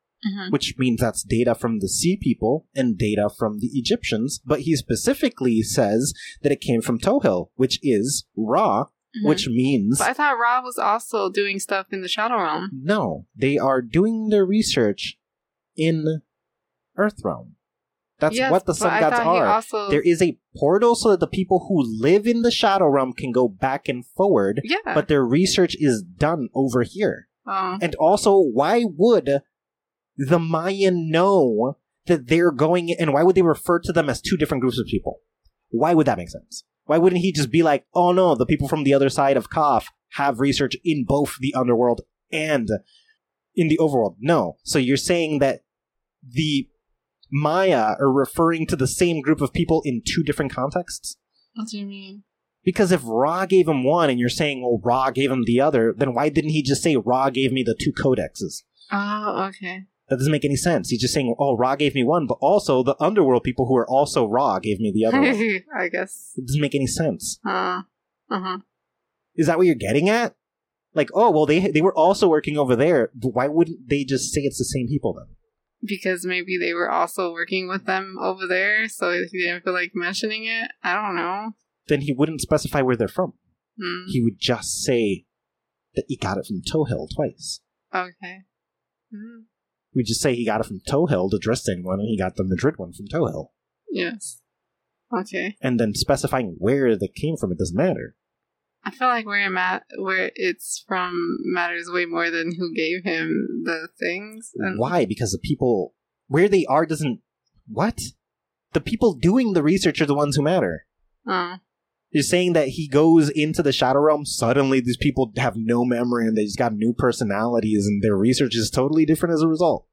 which means that's data from the Sea People and data from the Egyptians, but he specifically says that it came from Tohil, which is Ra. Mm-hmm. Which means... But I thought Ra was also doing stuff in the Shadow Realm. No, they are doing their research in Earth Realm. That's what the Sun Gods are. Also... There is a portal so that the people who live in the Shadow Realm can go back and forward, but their research is done over here. Oh. And also, why would the Mayan know that they're going... And why would they refer to them as two different groups of people? Why would that make sense? Why wouldn't he just be like, oh no, the people from the other side of Qaf have research in both the underworld and in the overworld? No. So you're saying that the Maya are referring to the same group of people in two different contexts? What do you mean? Because if Ra gave him one and you're saying, well, Ra gave him the other, then why didn't he just say, Ra gave me the two codexes? Oh, okay. That doesn't make any sense. He's just saying, oh, Ra gave me one, but also the underworld people who are also Ra gave me the other one. I guess. It doesn't make any sense. Uh-huh. Is that what you're getting at? Like, oh, well, they were also working over there, but why wouldn't they just say it's the same people then? Because maybe they were also working with them over there, so he didn't feel like mentioning it. I don't know. Then he wouldn't specify where they're from. Mm. He would just say that he got it from Tohil twice. Okay. Mm. We just say he got it from Tohil, the Dresden one, and he got the Madrid one from Tohil. Yes. Okay. And then specifying where they came from, it doesn't matter. I feel like where it's from matters way more than who gave him the things. Why? Because the people... Where they are doesn't... What? The people doing the research are the ones who matter. Oh. You're saying that he goes into the Shadow Realm, suddenly these people have no memory and they just got new personalities and their research is totally different as a result.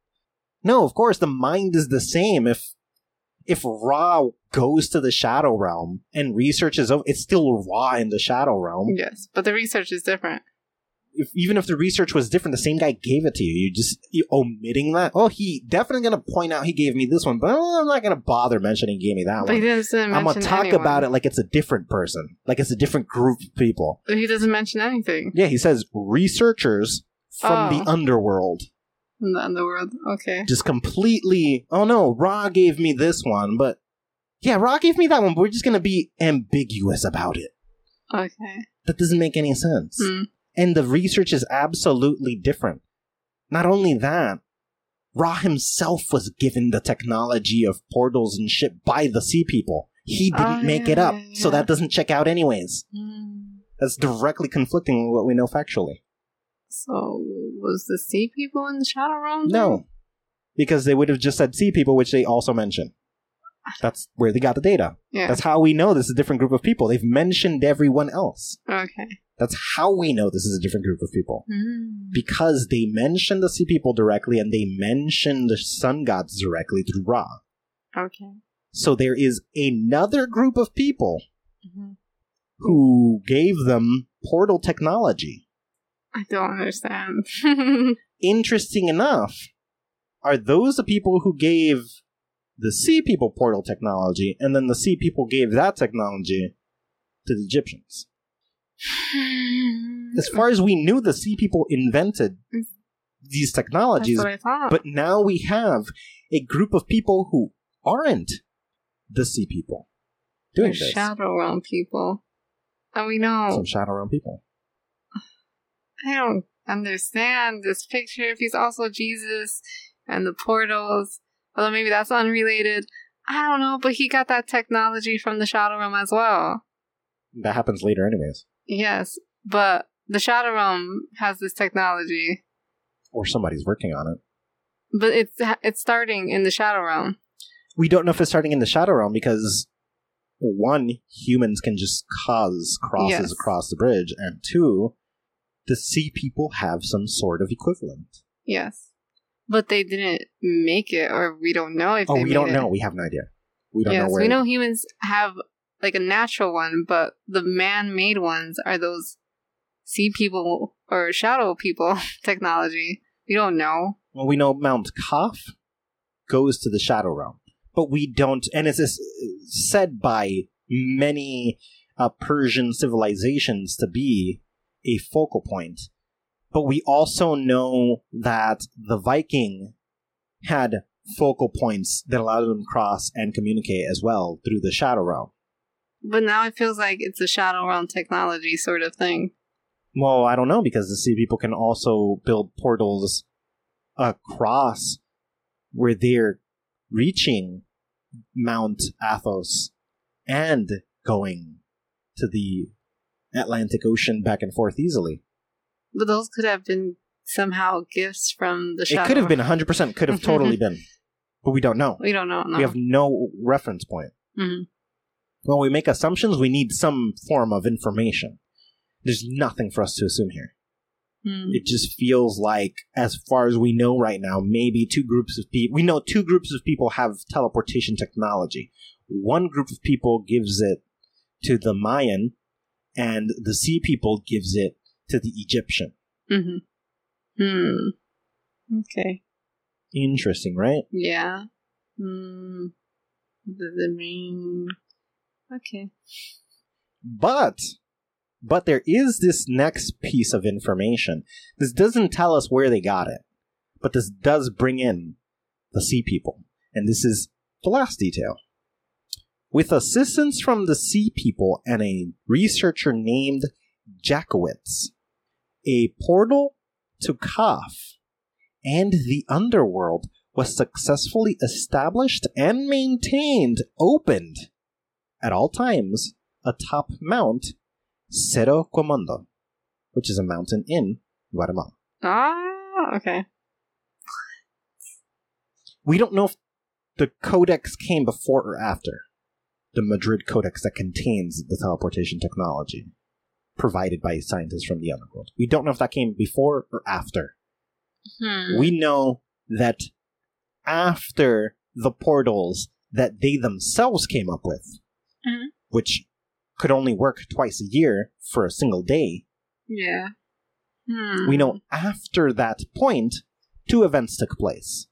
No, of course, the mind is the same. If Ra goes to the Shadow Realm and research is over, it's still Ra in the Shadow Realm. Yes, but the research is different. even if the research was different, the same guy gave it to you. You're omitting that. Oh, he definitely going to point out he gave me this one, but I'm not going to bother mentioning he gave me that one. He doesn't mention I'm going to talk anyone. About it like it's a different person, like it's a different group of people. He doesn't mention anything. Yeah, he says researchers from the underworld. From the underworld, okay. Just completely, oh no, Ra gave me this one, but yeah, Ra gave me that one, but we're just going to be ambiguous about it. Okay. That doesn't make any sense. Mm. And the research is absolutely different. Not only that, Ra himself was given the technology of portals and shit by the Sea People. He didn't make it up, so that doesn't check out anyways. Mm. That's directly conflicting with what we know factually. So, was the Sea People in the Shadow Realm? No, because they would have just said Sea People, which they also mentioned. That's where they got the data. Yeah. That's how we know this is a different group of people. They've mentioned everyone else. Okay. That's how we know this is a different group of people. Mm. Because they mentioned the Sea People directly, and they mentioned the sun gods directly through Ra. Okay. So there is another group of people who gave them portal technology. I don't understand. Interesting enough, are those the people who gave the Sea People portal technology, and then the Sea People gave that technology to the Egyptians? As far as we knew, the Sea People invented these technologies, but now we have a group of people who aren't the Sea People doing this. Shadow Realm people. And we know some Shadow Realm people. I don't understand this picture. If he's also Jesus and the portals, although maybe that's unrelated, I don't know, but he got that technology from the Shadow Realm as well. That happens later anyways. Yes, but the Shadow Realm has this technology. Or somebody's working on it. But it's starting in the Shadow Realm. We don't know if it's starting in the Shadow Realm because, one, humans can just cause crosses across the bridge, and two, the Sea People have some sort of equivalent. Yes. But they didn't make it, or we don't know if they made it. Oh, we don't know. We have no idea. We don't know where. Yes, we know humans have like a natural one, but the man-made ones are those Sea People or Shadow People technology. We don't know. Well, we know Mount Qaf goes to the Shadow Realm, but we don't, and it's said by many Persian civilizations to be a focal point. But we also know that the Viking had focal points that allowed them to cross and communicate as well through the Shadow Realm. But now it feels like it's a Shadow Realm technology sort of thing. Well, I don't know, because the Sea People can also build portals across where they're reaching Mount Athos and going to the Atlantic Ocean back and forth easily. But those could have been somehow gifts from the Shadow Realm. It could have been, 100%, could have totally been. But we don't know. We don't know. No. We have no reference point. Mm-hmm. When we make assumptions, we need some form of information. There's nothing for us to assume here. Mm. It just feels like, as far as we know right now, maybe two groups of people... We know two groups of people have teleportation technology. One group of people gives it to the Mayan, and the Sea People gives it to the Egyptian. Mm-hmm. Hmm. Okay. Interesting, right? Yeah. Hmm. Does it mean... Okay. But there is this next piece of information. This doesn't tell us where they got it, but this does bring in the Sea People. And this is the last detail. With assistance from the Sea People and a researcher named Jacawitz, a portal to Qaf and the underworld was successfully established and maintained, opened at all times, atop Mount Cerro Comondo, which is a mountain in Guatemala. Ah, okay. We don't know if the codex came before or after the Madrid Codex that contains the teleportation technology provided by scientists from the underworld. We don't know if that came before or after. Hmm. We know that after the portals that they themselves came up with, mm-hmm, which could only work twice a year for a single day. Yeah. We know after that point, two events took place.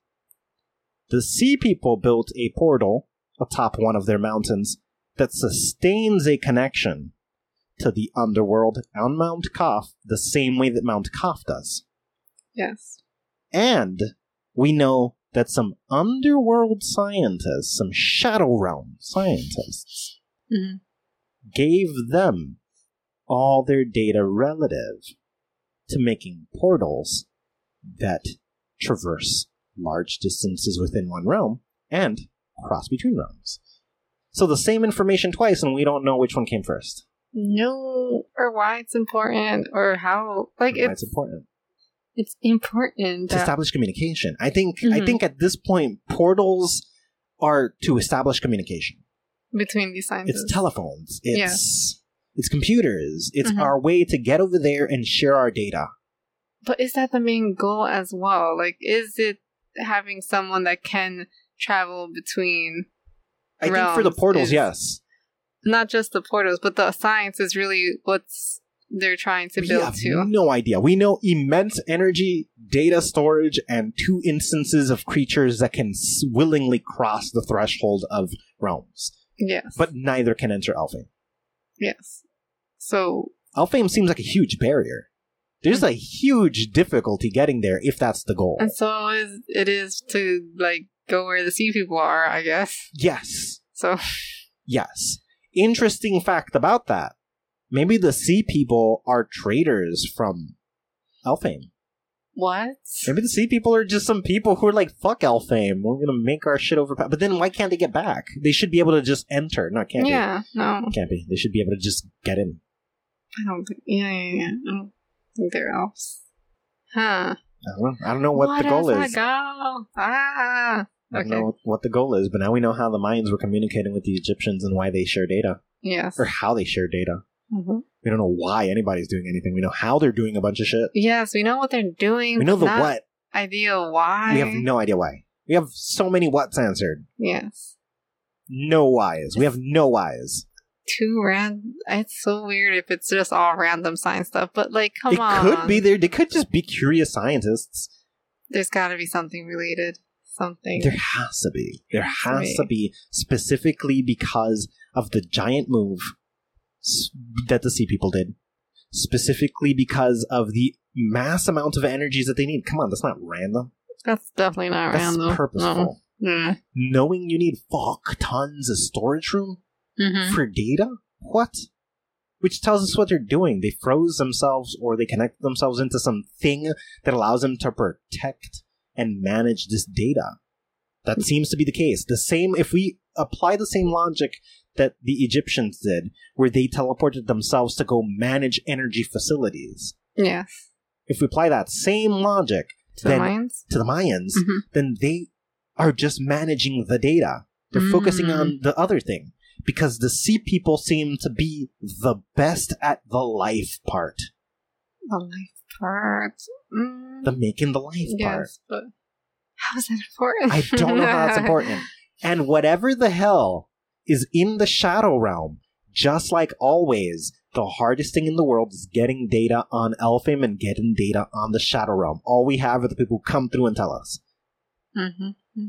The Sea People built a portal atop one of their mountains that sustains a connection to the underworld on Mount Qaf the same way that Mount Qaf does. Yes. And we know that some underworld scientists, some Shadow Realm scientists, gave them all their data relative to making portals that traverse large distances within one realm and cross between realms. So the same information twice, and we don't know which one came first. No, or why it's important, or how. Like, or why it's important. It's important to establish communication. I think at this point, portals are to establish communication between these scientists. It's telephones. It's computers. It's our way to get over there and share our data. But is that the main goal as well? Like, is it having someone that can travel between? I think for the portals, yes. Not just the portals, but the science is really what's. They're trying to build to. We have no idea. We know immense energy, data storage, and two instances of creatures that can willingly cross the threshold of realms. Yes. But neither can enter Elfame. Yes. So Elfame seems like a huge barrier. There's a huge difficulty getting there if that's the goal. And so it is to like go where the Sea People are, I guess. Yes. So. Yes. Interesting fact about that. Maybe the Sea People are traitors from Elfame. What? Maybe the Sea People are just some people who are like, fuck Elfame. We're going to make our shit overpowered. But then why can't they get back? They should be able to just enter. No, it can't be. Yeah, no. Can't be. They should be able to just get in. I don't think... Yeah. I don't think they're elves. Huh. I don't know what the goal is. Where does that go? I don't know what the goal is, but now we know how the Mayans were communicating with the Egyptians and why they share data. Yes. Or how they share data. Mm-hmm. We don't know why anybody's doing anything. We know how they're doing a bunch of shit. Yes, we know what they're doing. We know the what. Idea why. We have no idea why. We have so many what's answered. Yes. No whys. We have no whys. Too random. It's so weird if it's just all random science stuff. But like, come on. It could be there. They could just be curious scientists. There's got to be something related. Something. There has to be. There has to be specifically because of the giant move that the Sea People did, specifically because of the mass amount of energies that they need. Come on, that's not random. That's definitely not random. That's purposeful. No. Mm. Knowing you need fuck tons of storage room for data? What? Which tells us what they're doing. They froze themselves or they connect themselves into some thing that allows them to protect and manage this data. That seems to be the case. The same, if we apply the same logic that the Egyptians did, where they teleported themselves to go manage energy facilities. Yes. If we apply that same logic to the Mayans, then they are just managing the data. They're focusing on the other thing, because the Sea People seem to be the best at the life part. The life part. The making the life part. Yes, but how is that important? I don't know how that's important. And whatever the hell is in the Shadow Realm, just like always, the hardest thing in the world is getting data on Elfame and getting data on the Shadow Realm. All we have are the people who come through and tell us. Mm-hmm.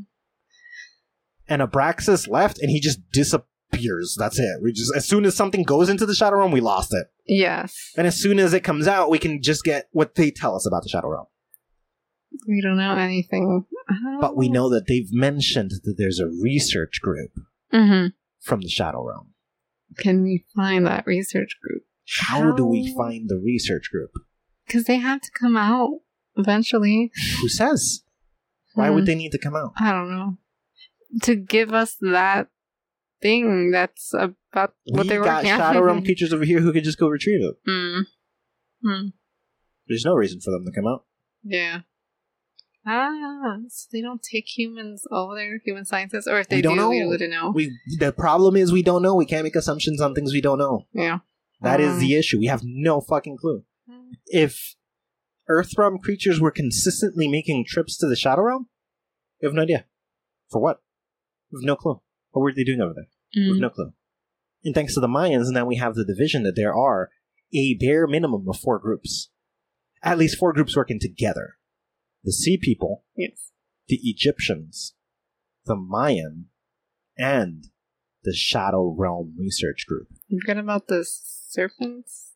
And Abraxas left, and he just disappears. That's it. We just, as soon as something goes into the Shadow Realm, we lost it. Yes. And as soon as it comes out, we can just get what they tell us about the Shadow Realm. We don't know anything. But we know that they've mentioned that there's a research group. Mm-hmm. From the Shadow Realm. Can we find that research group? How do we find the research group? Because they have to come out eventually. Who says? Why would they need to come out? I don't know. To give us that thing that's about what they were working on. We got Shadow Realm creatures over here who could just go retrieve it. There's no reason for them to come out. Yeah. So they don't take humans over there, human scientists? Or if they do, we wouldn't know. The problem is we don't know. We can't make assumptions on things we don't know. Yeah. That is the issue. We have no fucking clue. If Earthrealm creatures were consistently making trips to the Shadow Realm, we have no idea. For what? We have no clue. What were they doing over there? We have no clue. And thanks to the Mayans, now we have the division that there are a bare minimum of 4 groups. at least four groups working together. The Sea People, yes, the Egyptians, the Mayan, and the Shadow Realm Research Group. You're talking about the serpents?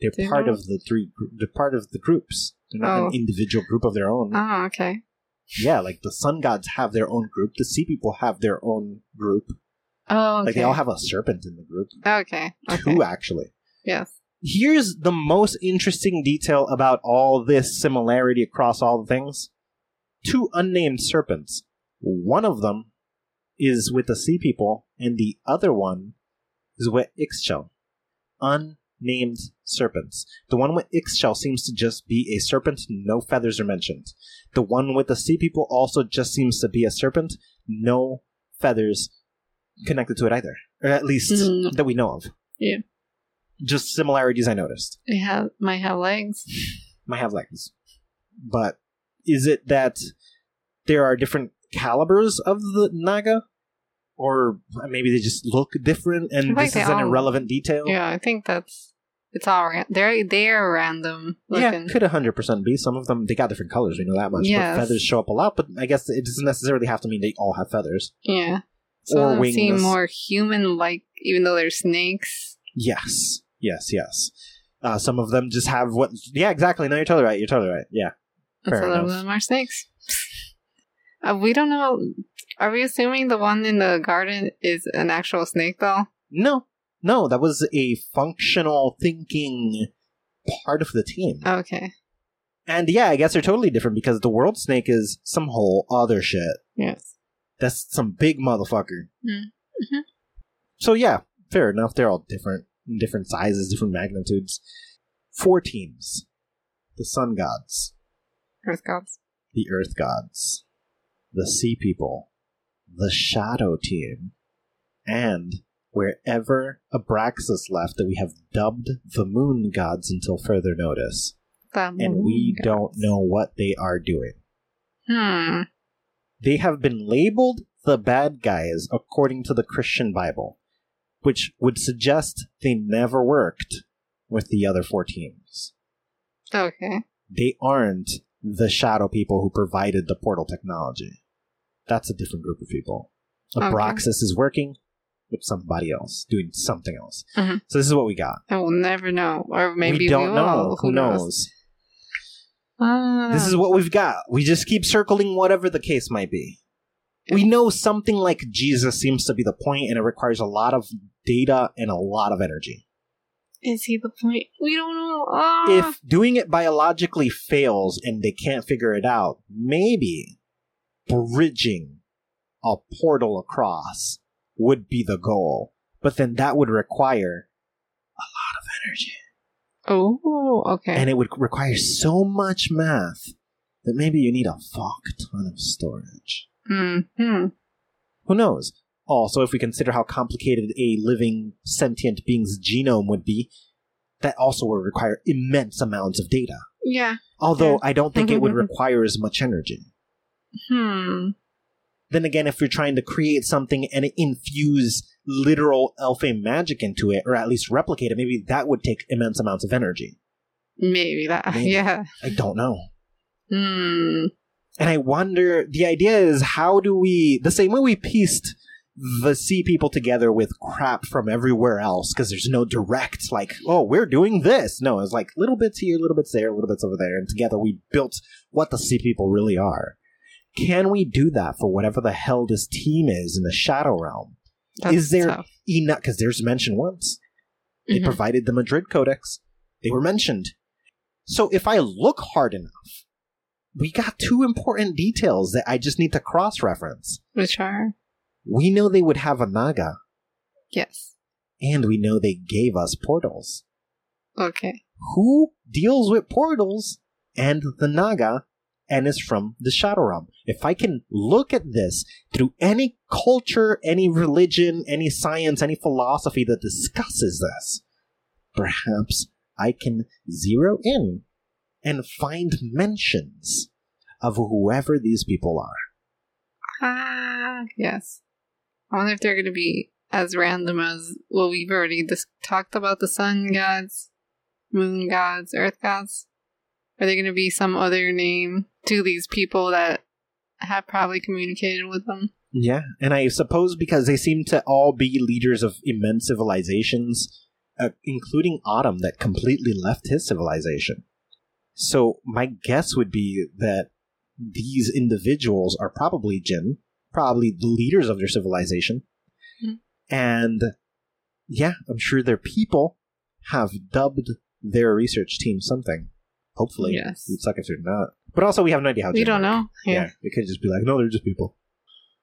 They're part of the three. They're part of the groups. They're not an individual group of their own. Oh, okay. Yeah, like the sun gods have their own group. The Sea People have their own group. Oh, okay. Like they all have a serpent in the group. Okay. Two, actually. Yes. Here's the most interesting detail about all this similarity across all the things. Two unnamed serpents. One of them is with the Sea People, and the other one is with Ixchel. Unnamed serpents. The one with Ixchel seems to just be a serpent. No feathers are mentioned. The one with the Sea People also just seems to be a serpent. No feathers connected to it either. Or at least that we know of. Yeah. Just similarities I noticed. Might have legs. But is it that there are different calibers of the Naga? Or maybe they just look different and this is an irrelevant detail? Yeah, I think that's... It's all... They're random looking. Yeah, could 100% be. Some of them, they got different colors. We know that much. Yes. But feathers show up a lot, but I guess it doesn't necessarily have to mean they all have feathers. Yeah. So they seem more human-like, even though they're snakes. Yes. Some of them just have what... Yeah, exactly. No, you're totally right. Yeah. Fair enough. Some of them are snakes. We don't know... Are we assuming the one in the garden is an actual snake, though? No, that was a functional thinking part of the team. Okay. And yeah, I guess they're totally different because the world snake is some whole other shit. Yes. That's some big motherfucker. Mm-hmm. So yeah, fair enough. They're all different sizes, different magnitudes. 4 teams. The sun gods. The earth gods. The sea people. The Shadow Team, and wherever Abraxas left that we have dubbed the Moon Gods until further notice. We don't know what they are doing. They have been labeled the bad guys according to the Christian Bible, which would suggest they never worked with the other 4 teams. Okay. They aren't the Shadow people who provided the portal technology. That's a different group of people. Abraxas is working with somebody else, doing something else. Mm-hmm. So this is what we got. And we'll never know. Or maybe we don't know. Who knows? This is what we've got. We just keep circling whatever the case might be. We know something like Jesus seems to be the point, and it requires a lot of data and a lot of energy. Is he the point? We don't know. If doing it biologically fails and they can't figure it out, maybe... bridging a portal across would be the goal, but then that would require a lot of energy. Oh, okay. And it would require so much math that maybe you need a fuck ton of storage. Hmm. Who knows? Also, if we consider how complicated a living sentient being's genome would be, that also would require immense amounts of data. Yeah. Although I don't think it would require as much energy. Then again, if you're trying to create something and infuse literal Elfame magic into it, or at least replicate it, maybe that would take immense amounts of energy. Maybe. I don't know. And I wonder, the idea is how do we, the same way we pieced the sea people together with crap from everywhere else, because there's no direct, like, oh, we're doing this. No, it's like little bits here, little bits there, little bits over there, and together we built what the sea people really are. Can we do that for whatever the hell this team is in the Shadow Realm? Is there enough? Because there's mention once. They provided the Madrid Codex. They were mentioned. So if I look hard enough, we got 2 important details that I just need to cross-reference. Which are? We know they would have a Naga. Yes. And we know they gave us portals. Okay. Who deals with portals and the Naga? And is from the Shadow Realm. If I can look at this through any culture, any religion, any science, any philosophy that discusses this, perhaps I can zero in and find mentions of whoever these people are. Yes. I wonder if they're going to be as random as, well, we've already talked about the sun gods, moon gods, earth gods. Are there going to be some other name to these people that have probably communicated with them? Yeah, and I suppose because they seem to all be leaders of immense civilizations, including Autumn, that completely left his civilization. So my guess would be that these individuals are probably Jinn, probably the leaders of their civilization. Mm-hmm. And yeah, I'm sure their people have dubbed their research team something. Hopefully. Yes. It would suck if they're not. But also, we have no idea how Jinn don't know. Yeah. They could just be like, no, they're just people.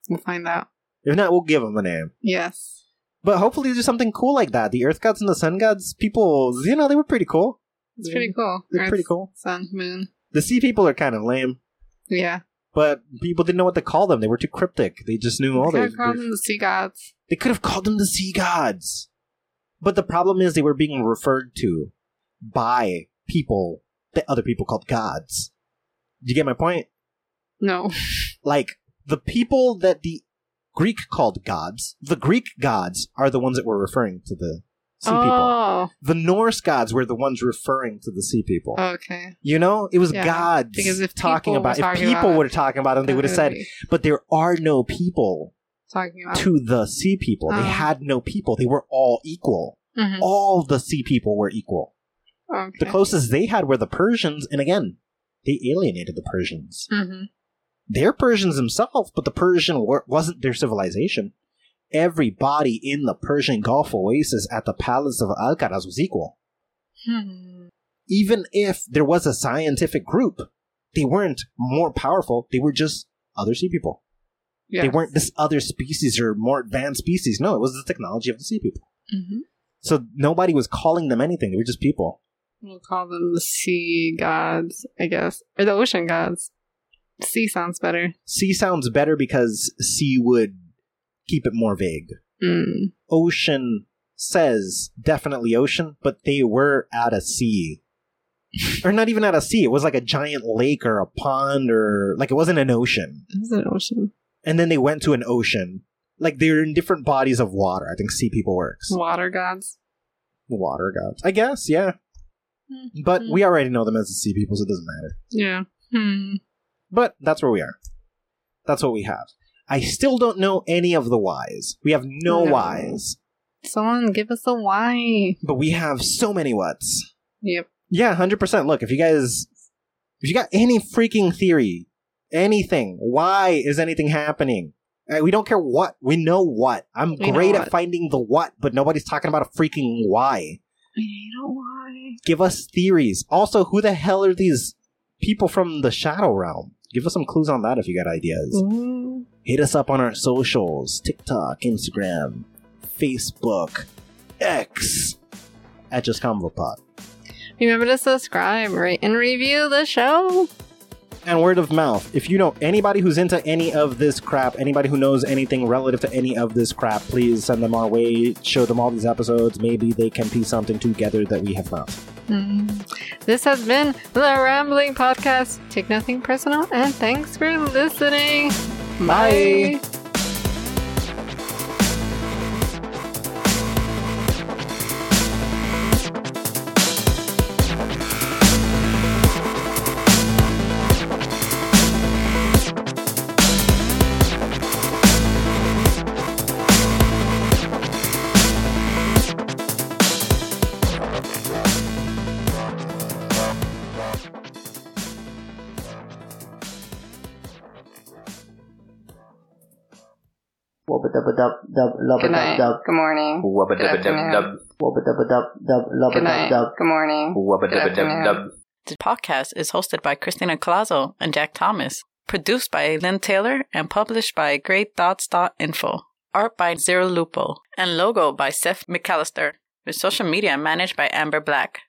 We'll find out. If not, we'll give them a name. Yes. But hopefully there's something cool like that. The Earth Gods and the Sun Gods, people, you know, they were pretty cool. It's pretty cool. They're Earth, pretty cool. Sun, Moon. The Sea People are kind of lame. Yeah. But people didn't know what to call them. They were too cryptic. They just knew all those. They could have called them the Sea Gods. They could have called them the Sea Gods. But the problem is they were being referred to by people that other people called gods. Do you get my point? No. Like, the people that the Greek called gods, the Greek gods are the ones that were referring to the Sea People. The Norse gods were the ones referring to the Sea People. Okay. You know? It was gods if people were talking about them, they would have said, but there are no people talking about to the Sea People. They had no people. They were all equal. Mm-hmm. All the Sea People were equal. Okay. The closest they had were the Persians, and again, they alienated the Persians. Mm-hmm. They're Persians themselves, but the Persian wasn't their civilization. Everybody in the Persian Gulf Oasis at the Palace of Alcaraz was equal. Hmm. Even if there was a scientific group, they weren't more powerful. They were just other sea people. Yes. They weren't this other species or more advanced species. No, it was the technology of the sea people. Mm-hmm. So nobody was calling them anything. They were just people. We'll call them the sea gods, I guess. Or the ocean gods. Sea sounds better. Sea sounds better because sea would keep it more vague. Mm. Ocean says definitely ocean, but they were at a sea. Or not even at a sea. It was like a giant lake or a pond or... Like, it wasn't an ocean. It was an ocean. And then they went to an ocean. Like, they were in different bodies of water. I think sea people works. Water gods? Water gods. I guess, yeah. Mm-hmm. But we already know them as the sea people, so it doesn't matter. Yeah. Hmm. But that's where we are. That's what we have. I still don't know any of the whys. We have no whys. Someone give us a why. But we have so many whats. Yep. Yeah, 100%. Look, if you got any freaking theory, anything, why is anything happening? We don't care what. We know what. I'm great at finding the what, but nobody's talking about a freaking why. We need a why. Give us theories. Also, who the hell are these people from the Shadow Realm? Give us some clues on that if you got ideas. Ooh. Hit us up on our socials. TikTok, Instagram, Facebook, X. At Just ConvoPod. Remember to subscribe, rate, and review the show. And word of mouth. If you know anybody who's into any of this crap, anybody who knows anything relative to any of this crap, please send them our way. Show them all these episodes. Maybe they can piece something together that we have not. This has been the Rambling Podcast. Take nothing personal, and thanks for listening. Bye. Bye. Good night. Good morning. Good afternoon. Good night. Good morning. Good afternoon. The podcast is hosted by Christina Colazzo and Jack Thomas. Produced by Lynn Taylor and published by GreatThoughts.info. Art by Zero Lupo. And logo by Seth McAllister. With social media managed by Amber Black.